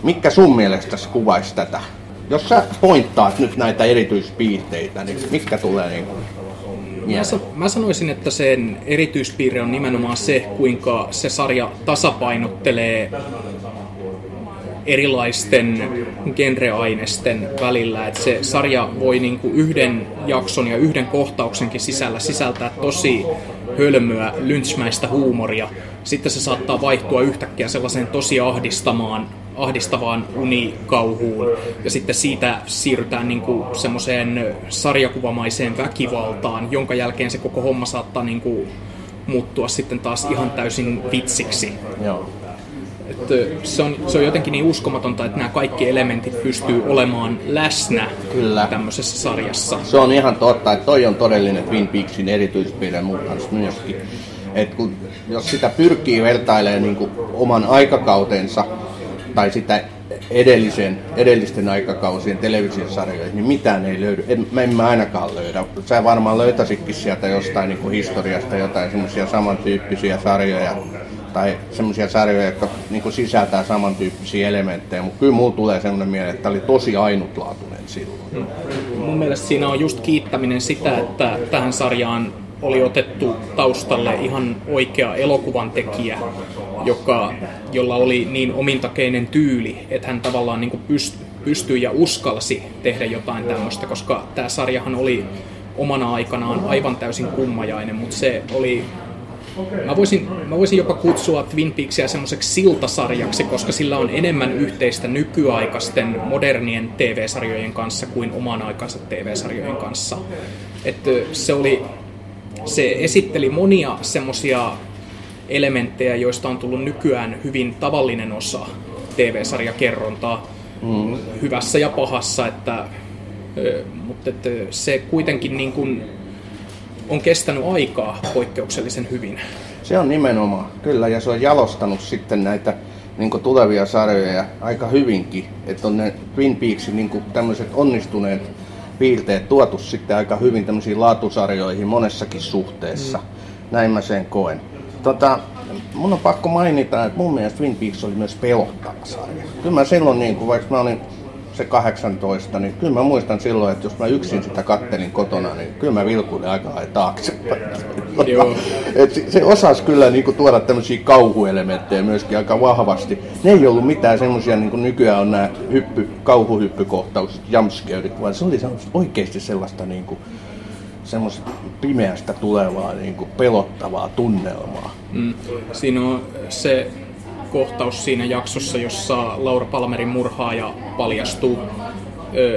Mitkä sun mielestäsi kuvaisi tätä? Jos sä pointtaat nyt näitä erityispiirteitä, niin mitkä tulee niin kuin... Mä sanoisin, että sen erityispiirre on nimenomaan se, kuinka se sarja tasapainottelee erilaisten genreainesten välillä. Että se sarja voi niinku yhden jakson ja yhden kohtauksenkin sisällä sisältää tosi hölmöä, lynchmäistä huumoria. Sitten se saattaa vaihtua yhtäkkiä sellaiseen tosi ahdistamaan, ahdistavaan unikauhuun. Ja sitten siitä siirrytään niinku semmoiseen sarjakuvamaiseen väkivaltaan, jonka jälkeen se koko homma saattaa niinku muuttua sitten taas ihan täysin vitsiksi. Joo. Et se, on, se on jotenkin niin uskomatonta, että nämä kaikki elementit pystyy olemaan läsnä Kyllä. tämmöisessä sarjassa. Se on ihan totta, että toi on todellinen Twin Peaksin erityispiirre mukaan myöskin. Et kun, jos sitä pyrkii vertailemaan niinku oman aikakautensa, tai sitä edellisen, edellisten aikakausien televisiosarjoihin, niin mitään ei löydy. En, mä en mä ainakaan löydä. Sä varmaan löytäisitkin sieltä jostain niin kuin historiasta jotain semmoisia samantyyppisiä sarjoja tai semmoisia sarjoja, jotka niin kuin sisältää samantyyppisiä elementtejä, mutta kyllä mulla tulee semmoinen mieleen, että tämä oli tosi ainutlaatuinen silloin. No, mun mielestä siinä on just kiittäminen sitä, että tähän sarjaan oli otettu taustalle ihan oikea elokuvantekijä, joka, jolla oli niin omintakeinen tyyli, että hän tavallaan niin kuin pystyi ja uskalsi tehdä jotain tämmöistä, koska tämä sarjahan oli omana aikanaan aivan täysin kummajainen, mutta se oli... Mä voisin, mä voisin jopa kutsua Twin Peaksia semmoiseksi siltasarjaksi, koska sillä on enemmän yhteistä nykyaikaisten modernien T V-sarjojen kanssa kuin oman aikansa T V-sarjojen kanssa. Että se oli... Se esitteli monia semmoisia elementtejä, joista on tullut nykyään hyvin tavallinen osa T V-sarjakerrontaa mm. hyvässä ja pahassa, että, mutta että se kuitenkin niin kuin on kestänyt aikaa poikkeuksellisen hyvin. Se on nimenomaan, kyllä, ja se on jalostanut sitten näitä niin kuin tulevia sarjoja aika hyvinkin, että on ne Twin Peaksin niin kuin tämmöiset onnistuneet piirteet tuotu sitten aika hyvin tämmöisiin laatusarjoihin monessakin suhteessa. Mm. Näin mä sen koen. Tota, mun on pakko mainita, että mun mielestä Twin Peaks oli myös pelottava sarja. Kyllä mä silloin, niin kun, vaikka mä olin se kahdeksantoista, niin kyllä mä muistan silloin, että jos mä yksin sitä kattelin kotona, niin kyllä mä vilkuin aika lailla taaksepäin. Se osasi kyllä niin kun, tuoda tämmöisiä kauhuelementtejä myöskin aika vahvasti. Ne ei ollut mitään semmoisia, niin kuin nykyään on nämä hyppy, kauhuhyppykohtaukset, jumpscaret, vaan se oli oikeasti sellaista niin kuin, semmoista pimeästä tulevaa niin kuin pelottavaa tunnelmaa. Mm. Siinä on se kohtaus siinä jaksossa, jossa Laura Palmerin murhaaja paljastuu,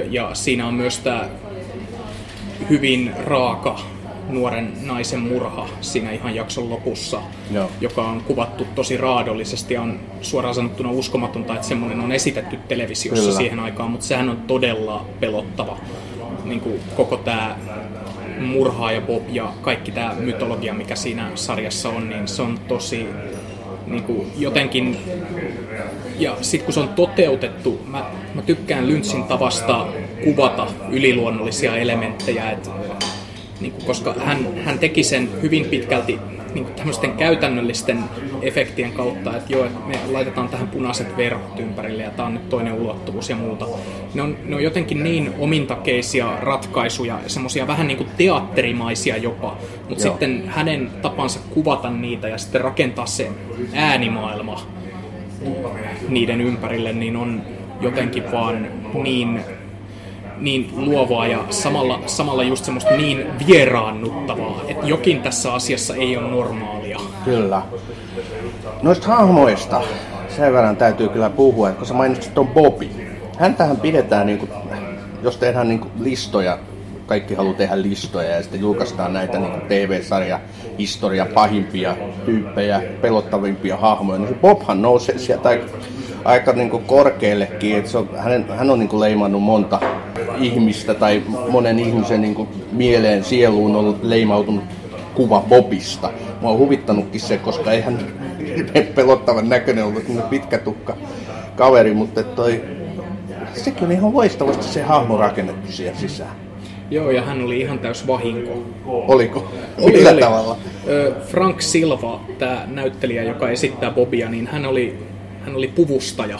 ja siinä on myös tämä hyvin raaka nuoren naisen murha siinä ihan jakson lopussa, no. joka on kuvattu tosi raadollisesti ja on suoraan sanottuna uskomatonta, että semmoinen on esitetty televisiossa Kyllä. siihen aikaan, mutta sehän on todella pelottava, niin kuin koko tämä murhaaja Bob ja kaikki tämä mytologia, mikä siinä sarjassa on, niin se on tosi... Niin kuin jotenkin, ja sitten kun se on toteutettu, mä, mä tykkään Lynchin tavasta kuvata yliluonnollisia elementtejä, et, niin kuin, koska hän, hän teki sen hyvin pitkälti niin kuin tämmöisten käytännöllisten efektien kautta, että joo, me laitetaan tähän punaiset verhot ympärille ja tää on nyt toinen ulottuvuus ja muuta. Ne on, ne on jotenkin niin omintakeisia ratkaisuja, semmoisia vähän niin kuin teatterimaisia jopa, mutta sitten hänen tapansa kuvata niitä ja sitten rakentaa se äänimaailma niiden ympärille, niin on jotenkin vaan niin... niin luovaa ja samalla, samalla just semmoista niin vieraannuttavaa, että jokin tässä asiassa ei ole normaalia. Kyllä. Noista hahmoista sen verran täytyy kyllä puhua, että kun sä mainitsit ton Bobby. Häntähän pidetään, niin kuin, jos tehdään niin kuin listoja, kaikki haluaa tehdä listoja ja sitten julkaistaan näitä niin kuin T V-sarja, historia, pahimpia tyyppejä, pelottavimpia hahmoja, niin se Bobhan nousee sieltä aika, aika niin kuin korkeallekin, että se on, hänen, hän on niin kuin leimannut monta ihmistä tai monen ihmisen niin kuin mieleen, sieluun on leimautunut kuva Bobista. Mua on huvittanutkin se, koska eihän pelottavan näköinen ollut niin pitkä tukka kaveri, mutta toi, sekin oli ihan loistavasti se hahmo rakennettu siihen sisään. Joo, ja hän oli ihan täys vahinko. Oliko? Oli, Millä oli. tavalla? Frank Silva, tämä näyttelijä, joka esittää Bobia, niin hän oli, hän oli puvustaja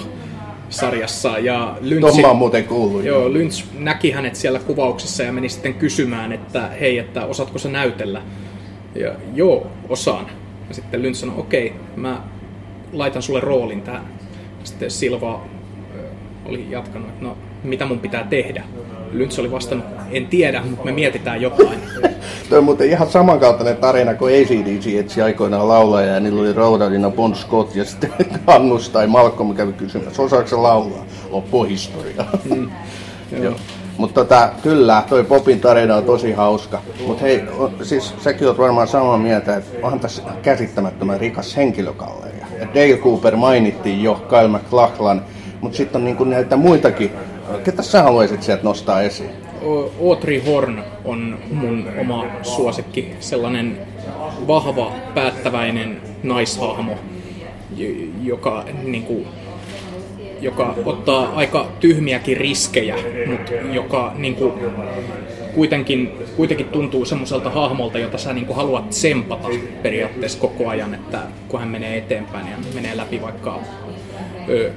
sarjassa. Ja Lynch, Tomma on muuten kuullut. Joo, Lynch näki hänet siellä kuvauksessa ja meni sitten kysymään, että hei, että osaatko sä näytellä? Ja joo, osaan. Ja sitten Lynch sanoi, okei, mä laitan sulle roolin tähän. Sitten Silva oli jatkanut, että no, mitä mun pitää tehdä? Lynch oli vastannut, en tiedä, mutta me mietitään jotain. Tuo on muuten ihan samankaltainen tarina kuin A C D C etsi aikoinaan laulaja ja niillä oli roudadina Bon Scott ja sitten Annus tai Malcolm kävi kysymässä, osaako se laulaa? Loppuu historia. Mm. Mutta tota, kyllä, toi Bobin tarina on tosi hauska. Mutta hei, o, siis säkin oot varmaan samaa mieltä, että onhan tässä käsittämättömän rikas henkilökalleria. Ja Dale Cooper mainittiin jo, Kyle MacLachlan, mutta sitten on niinku näitä muitakin. Ketä sä haluaisit sieltä nostaa esiin? Audrey Horne on mun oma suosikki, sellainen vahva, päättäväinen naishahmo, joka niin kuin, joka ottaa aika tyhmiäkin riskejä, mutta joka niin kuin, kuitenkin, kuitenkin tuntuu semmoiselta hahmolta, jota sä niin kuin haluat tsempata periaatteessa koko ajan, että kun hän menee eteenpäin ja menee läpi vaikka ö,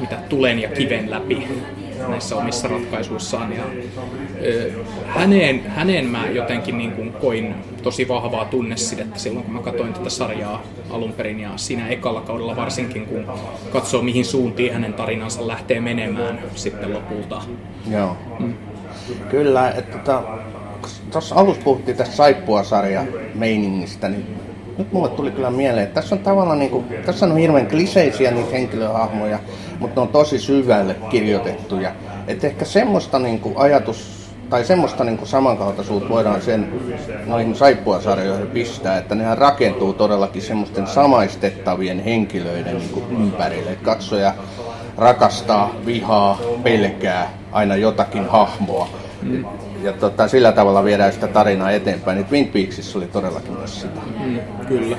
mitä tulen ja kiven läpi näissä omissa ratkaisuissaan. Ja, ö, häneen, häneen mä jotenkin niin kuin koin tosi vahvaa tunnesidettä silloin, kun mä katsoin tätä sarjaa alun perin ja siinä ekalla kaudella varsinkin, kun katsoo mihin suuntiin hänen tarinansa lähtee menemään sitten lopulta. Joo. Mm. Kyllä, että tuossa alussa puhuttiin tästä saippua-sarja-meiningistä, niin nyt mulle tuli kyllä mieleen, että tässä on tavallaan niin kuin, tässä on hirveän kliseisiä niitä henkilöhahmoja, mutta ne on tosi syvälle kirjoitettuja. Että ehkä semmoista niin kuin ajatus, tai semmoista niin kuin samankaltaisuutta voidaan sen noihin saippua-sarjoihin pistää, että nehän rakentuu todellakin semmoisten samaistettavien henkilöiden niin kuin ympärille. Että katsoja rakastaa, vihaa, pelkää aina jotakin hahmoa. Mm. Ja tota, sillä tavalla viedään sitä tarinaa eteenpäin. Niin Twin Peaksissa oli todellakin myös sitä. Mm, kyllä.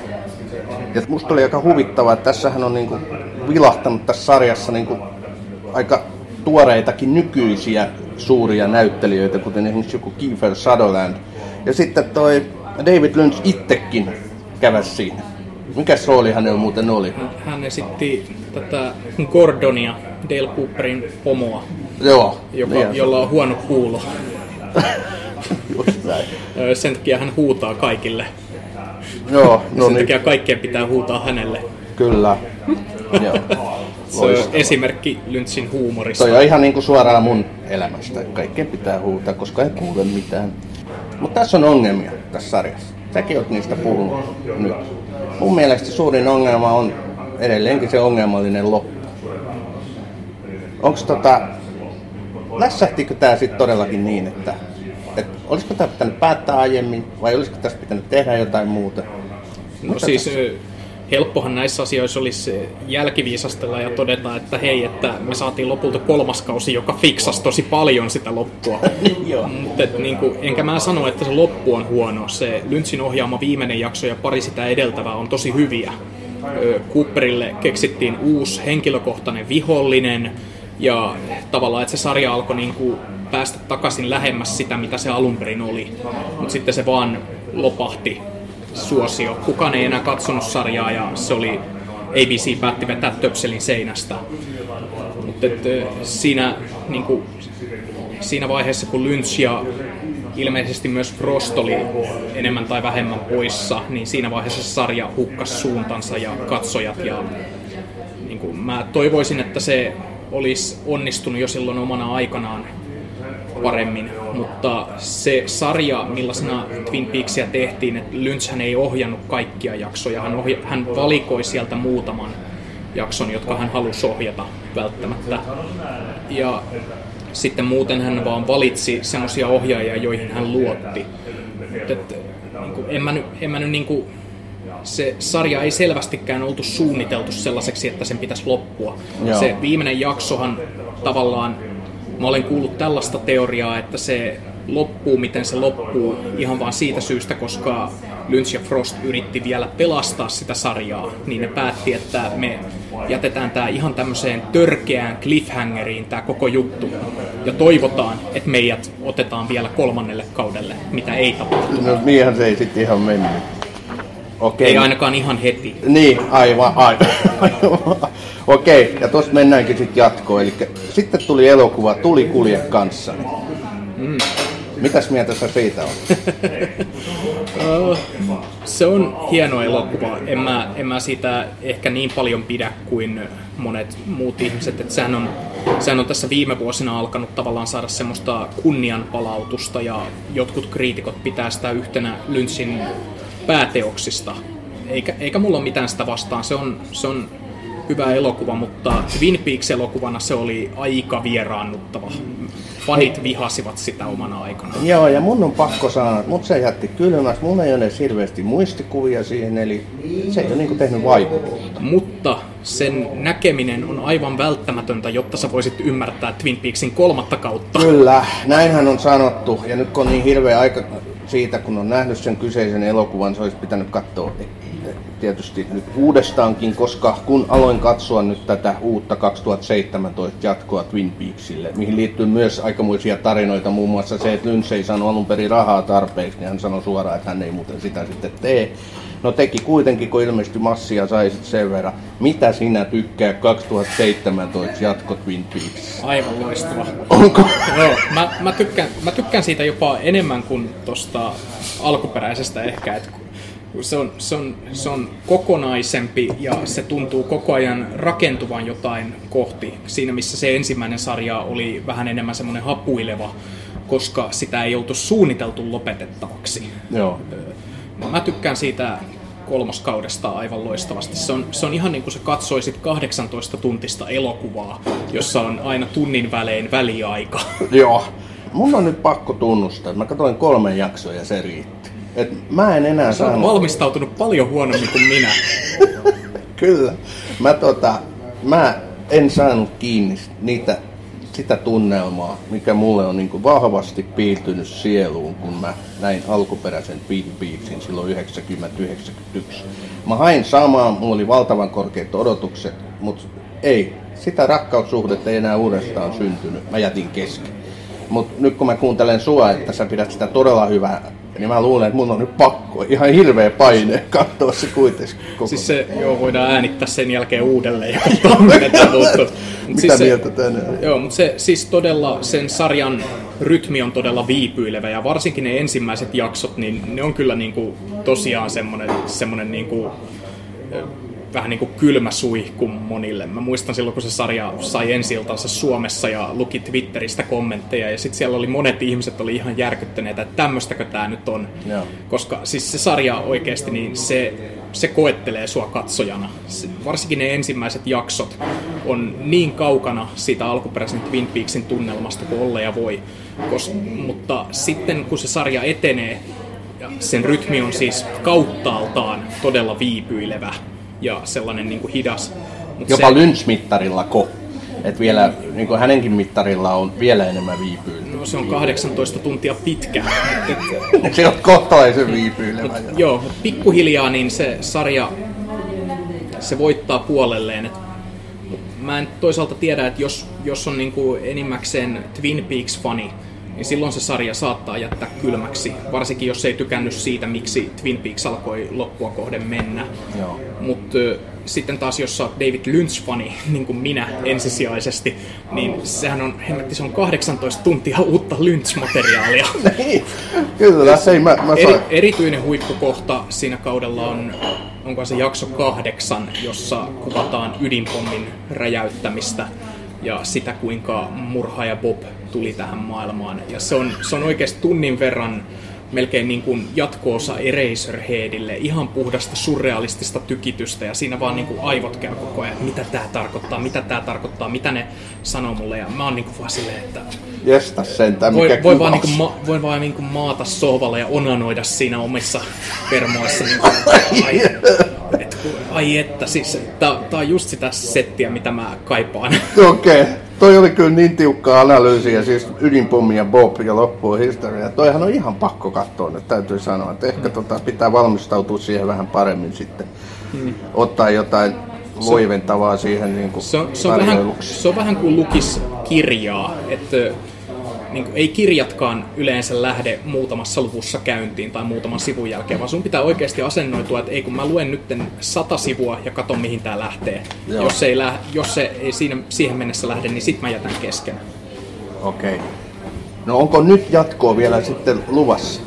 Ja musta oli aika huvittavaa, että tässähän on niinku vilahtanut tässä sarjassa niinku aika tuoreitakin nykyisiä suuria näyttelijöitä, kuten esimerkiksi joku Kiefer Sutherland. Ja sitten toi David Lynch itsekin käväsi siinä. Mikäs rooli hänellä muuten oli? Hän esitti tätä Gordonia, Dale Cooperin pomoa. Joo, joka, niin jolla on huono kuulo. Just näin. Sen takia hän huutaa kaikille. Joo, no sen niin. takia kaikkien pitää huutaa hänelle. Kyllä. Joo. Se on esimerkki Lynchin huumorista. Toi on ihan niin kuin suoraan mun elämästä. Kaikkien pitää huutaa, koska ei kuule mitään. Mutta tässä on ongelmia tässä sarjassa. Säkin oot niistä puhunut nyt. Mun mielestä suurin ongelma on edelleenkin se ongelmallinen loppu. Onks tota... Lässähtikö tää sitten todellakin niin, että, että olisiko tää pitänyt päättää aiemmin vai olisiko tästä pitänyt tehdä jotain muuta? No Mitä siis tässä? Helppohan näissä asioissa olisi jälkiviisastella ja todeta, että hei, että me saatiin lopulta kolmas kausi, joka fiksasi tosi paljon sitä loppua. Mutta niinku, enkä mä sano, että se loppu on huono. Se Lynchin ohjaama viimeinen jakso ja pari sitä edeltävää on tosi hyviä. Cooperille keksittiin uusi henkilökohtainen vihollinen. Ja tavallaan, että se sarja alkoi niin kuin päästä takaisin lähemmäs sitä, mitä se alun perin oli. Mutta sitten se vaan lopahti suosio. Kukaan ei enää katsonut sarjaa ja se oli, A B C päätti vetää töpselin seinästä. Mutta siinä, niin kuin, siinä vaiheessa, kun Lynch ja ilmeisesti myös Frost oli enemmän tai vähemmän poissa, niin siinä vaiheessa sarja hukkasi suuntansa ja katsojat. Ja, niin kuin, mä toivoisin, että se... olisi onnistunut jo silloin omana aikanaan paremmin, mutta se sarja, millaisena Twin Peaksia tehtiin, että Lynchhän ei ohjannut kaikkia jaksoja, hän, ohja- hän valikoi sieltä muutaman jakson, jotka hän halusi ohjata välttämättä. Ja sitten muuten hän vaan valitsi semmoisia ohjaajia, joihin hän luotti. Mutta et, niinku, en mä nyt... En mä nyt niinku, se sarja ei selvästikään oltu suunniteltu sellaiseksi, että sen pitäisi loppua. Joo. Se viimeinen jaksohan tavallaan, mä olen kuullut tällaista teoriaa, että se loppuu, miten se loppuu, ihan vaan siitä syystä, koska Lynch ja Frost yritti vielä pelastaa sitä sarjaa, niin ne päätti, että me jätetään tää ihan tämmöiseen törkeään cliffhangeriin tää koko juttu. Ja toivotaan, että meidät otetaan vielä kolmannelle kaudelle, mitä ei tapahtunut. No niinhän se ei sitten ihan mennyt. Okei. Ei ainakaan ihan heti. Niin, aivan, aivan. Okei, ja tuosta mennäänkin sitten jatkoon. Eli sitten tuli elokuva, tuli kulje kanssa. Mm. Mitäs mieltä sä siitä olet? Se on hieno elokuva. En mä, en mä siitä ehkä niin paljon pidä kuin monet muut ihmiset. Et sehän on, sehän on tässä viime vuosina alkanut tavallaan saada semmoista kunnianpalautusta ja jotkut kriitikot pitää sitä yhtenä Lynchin pääteoksista. Eikä, eikä mulla ole mitään sitä vastaan. Se on, se on hyvä elokuva, mutta Twin Peaks-elokuvana se oli aika vieraannuttava. Fanit vihasivat sitä omana aikana. Joo, ja mun on pakko sanoa, että mut se jätti kylmäksi. Mun ei ole hirveästi muistikuvia siihen, eli se ei ole niin kuin tehnyt vaikutusta. Mutta sen näkeminen on aivan välttämätöntä, jotta sä voisit ymmärtää Twin Peaksin kolmatta kautta. Kyllä, näinhän on sanottu. Ja nyt kun on niin hirveä aika... Siitä, kun on nähnyt sen kyseisen elokuvan, se olisi pitänyt katsoa tietysti nyt uudestaankin, koska kun aloin katsoa nyt tätä uutta kaksituhattaseitsemäntoista jatkoa Twin Peaksille, mihin liittyy myös aikamoisia tarinoita, muun muassa se, että Lynch ei saanut alun perin rahaa tarpeeksi, niin hän sanoi suoraan, että hän ei muuten sitä sitten tee. No teki kuitenkin, kun ilmeisesti massia sai sen verran. Mitä sinä tykkää kaksituhattaseitsemäntoista jatko Twin Peaks? Aivan loistava. Onko? Joo, mä, mä, tykkään, mä tykkään siitä jopa enemmän kuin tosta alkuperäisestä ehkä, että se on, se, on, se on kokonaisempi ja se tuntuu koko ajan rakentuvan jotain kohti. Siinä missä se ensimmäinen sarja oli vähän enemmän semmoinen hapuileva, koska sitä ei oltu suunniteltu lopetettavaksi. Joo. Mä tykkään siitä kolmoskaudesta aivan loistavasti. Se on, se on ihan niin kuin sä katsoisit kahdeksantoista tuntista elokuvaa, jossa on aina tunnin välein väliaika. Joo. Mun on nyt pakko tunnustaa, että mä katsoin kolme jaksoa ja se riitti. Et mä en enää sä saanut... valmistautunut paljon huonommin kuin minä. Kyllä. Mä, tota, mä en saanut kiinni niitä, sitä tunnelmaa, mikä mulle on niin kuin vahvasti piirtynyt sieluun, kun mä näin alkuperäisen Twin Peaksin silloin yhdeksänkymmentä yhdeksänkymmentäyksi. Mä hain samaa, mulla oli valtavan korkeat odotukset, mutta ei, sitä rakkaussuhdetta ei enää uudestaan syntynyt. Mä jätin kesken. Mutta nyt kun mä kuuntelen sua, että sä pidät sitä todella hyvää, niin mä luulen, että mun on nyt pakko, ihan hirveä paine katsoa se kuitenkin. Koko. Siis se, joo, voidaan äänittää sen jälkeen uudelleen. Ja mutta mitä siis mieltä tänään? Joo, mutta se, siis todella sen sarjan rytmi on todella viipyilevä ja varsinkin ne ensimmäiset jaksot, niin ne on kyllä niinku tosiaan semmoinen, semmoinen niinku, vähän niin kuin kylmä suihku monille. Mä muistan silloin, kun se sarja sai ensi-iltansa Suomessa ja luki Twitteristä kommentteja, ja sitten siellä oli monet ihmiset oli ihan järkyttyneitä, että tämmöistäkö tää nyt on. Joo. Koska siis se sarja oikeasti, niin se, se koettelee sua katsojana. Varsinkin ne ensimmäiset jaksot on niin kaukana siitä alkuperäisen Twin Peaksin tunnelmasta kuin olla ja voi. Kos, mutta sitten, kun se sarja etenee, sen rytmi on siis kauttaaltaan todella viipyilevä. Ja sellainen niin kuin hidas. Mut jopa se... Lynch-mittarillako. Että vielä, niin kuin hänenkin mittarilla on vielä enemmän viipyillä. No se on kahdeksantoista tuntia pitkä. Et... se on kohtalaisen viipyillä. Joo, mutta pikkuhiljaa niin se sarja, se voittaa puolelleen. Et mä en toisaalta tiedä, että jos, jos on niin kuin enimmäkseen Twin Peaks-fani, niin silloin se sarja saattaa jättää kylmäksi, varsinkin jos ei tykännyt siitä, miksi Twin Peaks alkoi loppua kohden mennä. Mutta sitten taas, jos sä oot David Lynch-fani, niin kuin minä ensisijaisesti, niin sehän on, hemmetti, se on kahdeksantoista tuntia uutta Lynch-materiaalia. Kyllä, se ei, mä, mä Eri, erityinen huippukohta siinä kaudella on, onko se jakso kahdeksan, jossa kuvataan ydinpommin räjäyttämistä ja sitä, kuinka murhaaja Bob tuli tähän maailmaan. Ja se on, se on oikeasti tunnin verran melkein niin kuin jatko-osa Eraserheadille, ihan puhdasta surrealistista tykitystä, ja siinä vaan niin kuin aivot käy koko ajan, mitä tää tarkoittaa, mitä tää tarkoittaa, mitä ne sanoo mulle, ja mä oon niin kuin vaan silleen, että Jesta sentään, voi, mikä voi vaan niin kuin ma, voin vaan niin kuin maata sohvalla ja onanoida siinä omissa permoissa. Niin kuin, ai, et, ai että, siis tää, tää on just sitä settiä, mitä mä kaipaan. Okei. Okay. Toi oli kyllä niin tiukka analyysi, ja siis ydinpommi ja Bob ja loppu on historia. Toihan on ihan pakko katsoa nyt, täytyy sanoa, että ehkä mm. tota, pitää valmistautua siihen vähän paremmin sitten. Mm. Ottaa jotain voiventavaa siihen niin kuin se, se, on vähän, se on vähän kuin lukisi kirjaa, että niin kuin, ei kirjatkaan yleensä lähde muutamassa luvussa käyntiin tai muutaman sivun jälkeen, vaan sun pitää oikeasti asennoitua, että ei kun mä luen nytten sata sivua ja katon mihin tää lähtee. Joo. Jos, ei lähe, jos se ei siinä, siihen mennessä lähde, niin sit mä jätän kesken. Okei. Okay. No onko nyt jatkoa vielä sitten luvassa?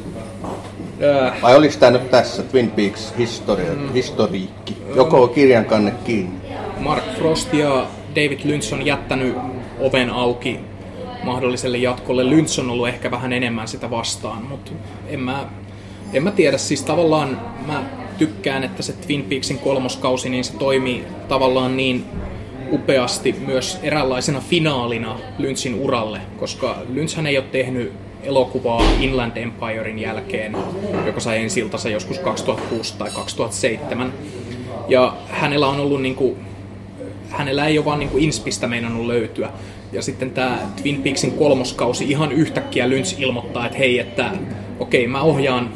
Äh. Vai olis tää nyt tässä Twin Peaks historia, mm. historiikki? Joko on kirjan kanne kiinni? Mark Frost ja David Lynch on jättänyt oven auki mahdolliselle jatkolle. Lynch on ollut ehkä vähän enemmän sitä vastaan, mutta en mä, en mä tiedä. Siis tavallaan mä tykkään, että se Twin Peaksin kolmoskausi, niin se toimii tavallaan niin upeasti myös eräänlaisena finaalina Lynchin uralle, koska Lynchhän ei ole tehnyt elokuvaa Inland Empiren jälkeen, joka sai ensi-iltansa joskus kaksituhattakuusi tai kaksituhattaseitsemän. Ja hänellä on ollut niinku, hänellä ei ole vaan niinku inspistä meinannut löytyä. Ja sitten tämä Twin Peaksin kolmoskausi ihan yhtäkkiä Lynch ilmoittaa, että hei, että okei, okay, mä ohjaan,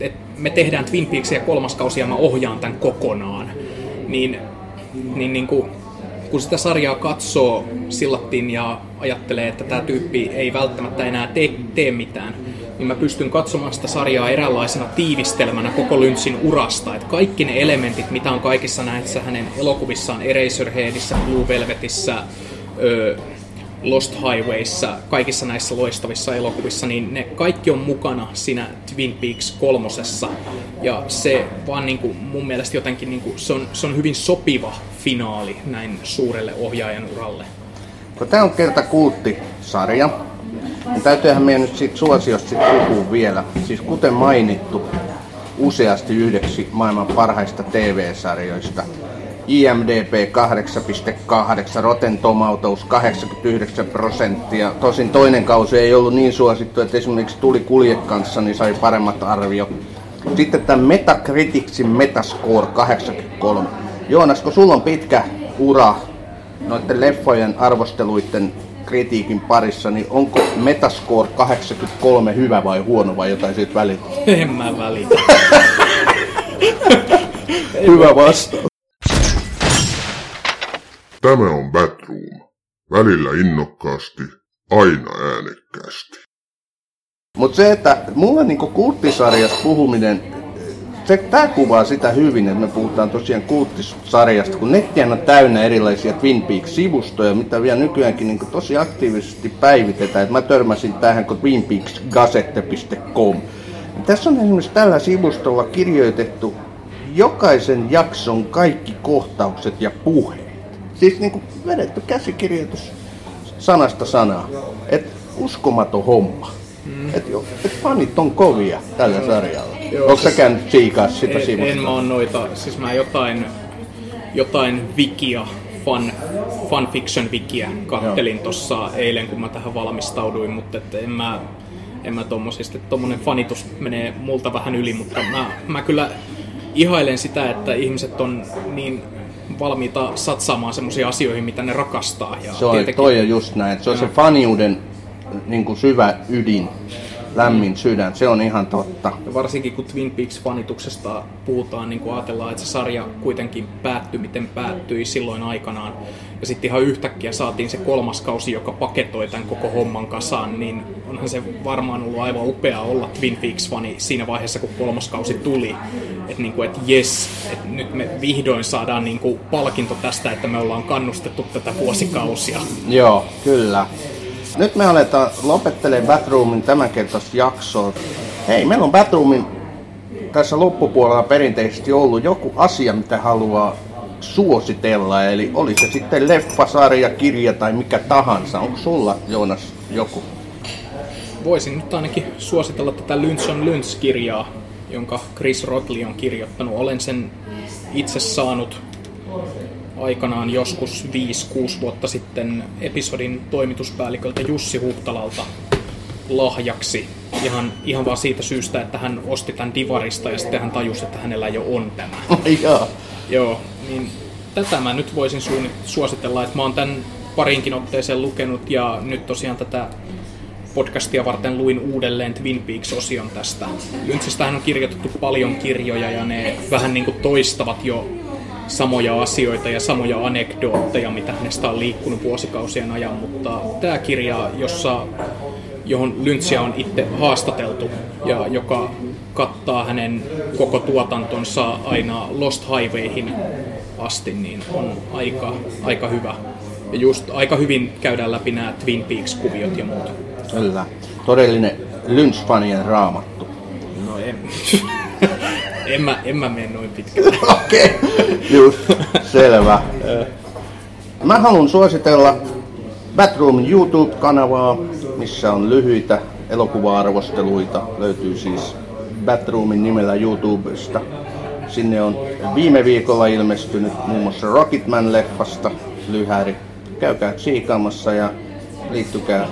että me tehdään Twin Peaksia kolmas kausi ja mä ohjaan tämän kokonaan, niin, niin, niin kuin, kun sitä sarjaa katsoo sillattiin ja ajattelee, että tämä tyyppi ei välttämättä enää tee, tee mitään, niin mä pystyn katsomaan sitä sarjaa eräänlaisena tiivistelmänä koko Lynchin urasta. Että kaikki ne elementit, mitä on kaikissa näissä hänen elokuvissaan, Eraserheadissä, Blue Velvetissä, öö, Lost Highwayissa, kaikissa näissä loistavissa elokuvissa, niin ne kaikki on mukana siinä Twin Peaks kolmosessa. Ja se vaan niin kuin mun mielestä jotenkin niin kuin, se, on, se on hyvin sopiva finaali näin suurelle ohjaajan uralle. Tämä on kerta kulttisarja. Täytyyhän meidän nyt siitä suosiosta sit puhua vielä. Siis kuten mainittu, useasti yhdeksi maailman parhaista T V-sarjoista. I M D B kahdeksan pilkku kahdeksan, Rotten Tomatoes kahdeksankymmentäyhdeksän prosenttia. Tosin toinen kausi ei ollut niin suosittu, että esimerkiksi Tuli kulje kanssa, niin sai paremmat arvio. Sitten tämä Metacriticin Metascore kahdeksankymmentäkolme. Joonas, kun sulla on pitkä ura noiden leffojen arvosteluiden kritiikin parissa, niin onko Metascore kahdeksankymmentäkolme hyvä vai huono vai jotain siitä välitä? En mä välitä. Hyvä vastaus. Tämä on Batroom. Välillä innokkaasti, aina äänekkäästi. Mutta se, että mulla niinku kulttisarjasta puhuminen, se, tää kuvaa sitä hyvin, että me puhutaan tosiaan kulttisarjasta, kun nettihän on täynnä erilaisia Twin Peaks-sivustoja, mitä vielä nykyäänkin niinku tosi aktiivisesti päivitetään. Et mä törmäsin tähän kuin Twin Peaks Gazette piste com. Tässä on esimerkiksi tällä sivustolla kirjoitettu jokaisen jakson kaikki kohtaukset ja puhe. Siis niinku vedetty käsikirjoitus sanasta sanaa. Et uskomaton homma. Mm. Et, et fanit on kovia tällä sarjalla. Onko sä käynyt siikaa sitä en, sivusta? En mä oon noita. Siis mä jotain, jotain wikia, fan, fanfiction wikia kattelin tossa eilen, kun mä tähän valmistauduin. Mutta et en mä, en mä tommosista. Tommonen fanitus menee multa vähän yli. Mutta mä, mä kyllä ihailen sitä, että ihmiset on niin valmiita satsaamaan semmoisiin asioihin, mitä ne rakastaa. Ja se on, tietenkin... toi on just näin. Se on ja. se faniuden niin kuin syvä ydin, lämmin sydän. Se on ihan totta. Ja varsinkin kun Twin Peaks-fanituksesta puhutaan, niin kuin ajatellaan, että se sarja kuitenkin päättyi, miten päättyi silloin aikanaan. Ja sitten ihan yhtäkkiä saatiin se kolmas kausi, joka paketoi tämän koko homman kasaan. Niin onhan se varmaan ollut aivan upea olla Twin Peaks-fani siinä vaiheessa, kun kolmas kausi tuli. Että niinku, et jes, et nyt me vihdoin saadaan niinku palkinto tästä, että me ollaan kannustettu tätä vuosikausia. Joo, kyllä. Nyt me aletaan lopettelemaan Batroomin tämänkertaista jaksoa. Hei, meillä on Batroomin tässä loppupuolella perinteisesti ollut joku asia, mitä haluaa suositella. Eli oli se sitten leffa, sarja, kirja tai mikä tahansa. Onko sulla, Joonas, joku? Voisin nyt ainakin suositella tätä Lynch on Lynch-kirjaa, jonka Chris Rodley on kirjoittanut. Olen sen itse saanut aikanaan joskus viisi kuusi vuotta sitten episodin toimituspäälliköltä Jussi Huhtalalta lahjaksi. Ihan, ihan vaan siitä syystä, että hän osti tämän divarista ja sitten hän tajusi, että hänellä jo on tämä. Oh, yeah. Joo, niin tätä mä nyt voisin suositella, että mä oon tämän parinkin otteeseen lukenut ja nyt tosiaan tätä podcastia varten luin uudelleen Twin Peaks-osion tästä. Lynchistähän on kirjoitettu paljon kirjoja ja ne vähän niin kuin toistavat jo samoja asioita ja samoja anekdootteja, mitä hänestä on liikkunut vuosikausien ajan, mutta tämä kirja, jossa, johon Lynchia on itse haastateltu ja joka kattaa hänen koko tuotantonsa aina Lost Highwayhin asti, niin on aika, aika hyvä. Ja just aika hyvin käydään läpi nämä Twin Peaks-kuviot ja muut. Kyllä. Todellinen Lynch-fanien raamattu. No en. en, mä, en mä mene noin pitkälle. Okei. Okay. Just. Selvä. Mä haluan suositella Batroomin YouTube-kanavaa, missä on lyhyitä elokuva-arvosteluita. Löytyy siis Batroomin nimellä YouTubesta. Sinne on viime viikolla ilmestynyt muun muassa Rocketman-leffasta lyhäri. Käykää tsiikaamassa ja liittykää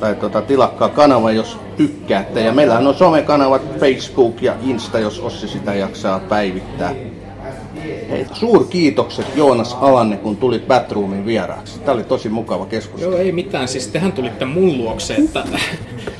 tai tuota, tilakkaa kanava, jos tykkäätte. Ja meillähän on somekanavat, Facebook ja Insta, jos Ossi sitä jaksaa päivittää. Hei, suurkiitokset Joonas Alanne, kun tulit Batroomin vieraaksi. Tämä oli tosi mukava keskustelu. Joo, ei mitään. Siis tehän tulitte mun luokse, että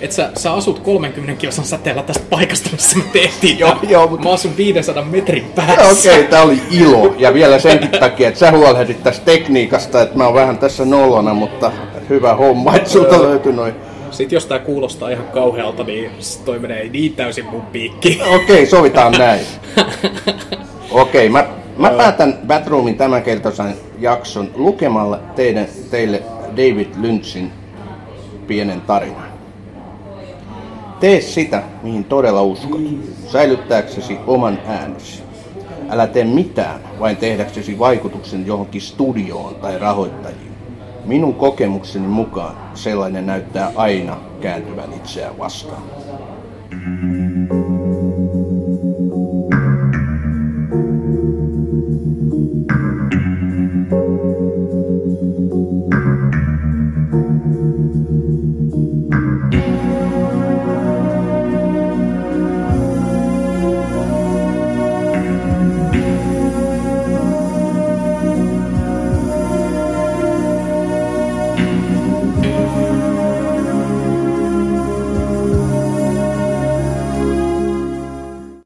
et sä, sä asut kolmenkymmenen kilsan säteellä tästä paikasta, missä me tehtiin. Joo, joo, mutta... Mä asun viisisataa metrin päässä. Okei, okay, tää oli ilo. Ja vielä senkin takia, että sä huolehdit tästä tekniikasta, että mä oon vähän tässä nolona, mutta hyvä homma, että sulta löytyi noin. Sitten jos tää kuulostaa ihan kauhealta, niin toi menee niin täysin mun piikkiin. Okei, okay, sovitaan näin. Okei, okay, mä, mä päätän Batroomin tämänkertaisen jakson lukemalla teidän, teille David Lynchin pienen tarinan. Tee sitä, mihin todella uskot, säilyttääksesi oman äänesi. Älä tee mitään, vain tehdäksesi vaikutuksen johonkin studioon tai rahoittajiin. Minun kokemukseni mukaan sellainen näyttää aina kääntyvän itseään vastaan.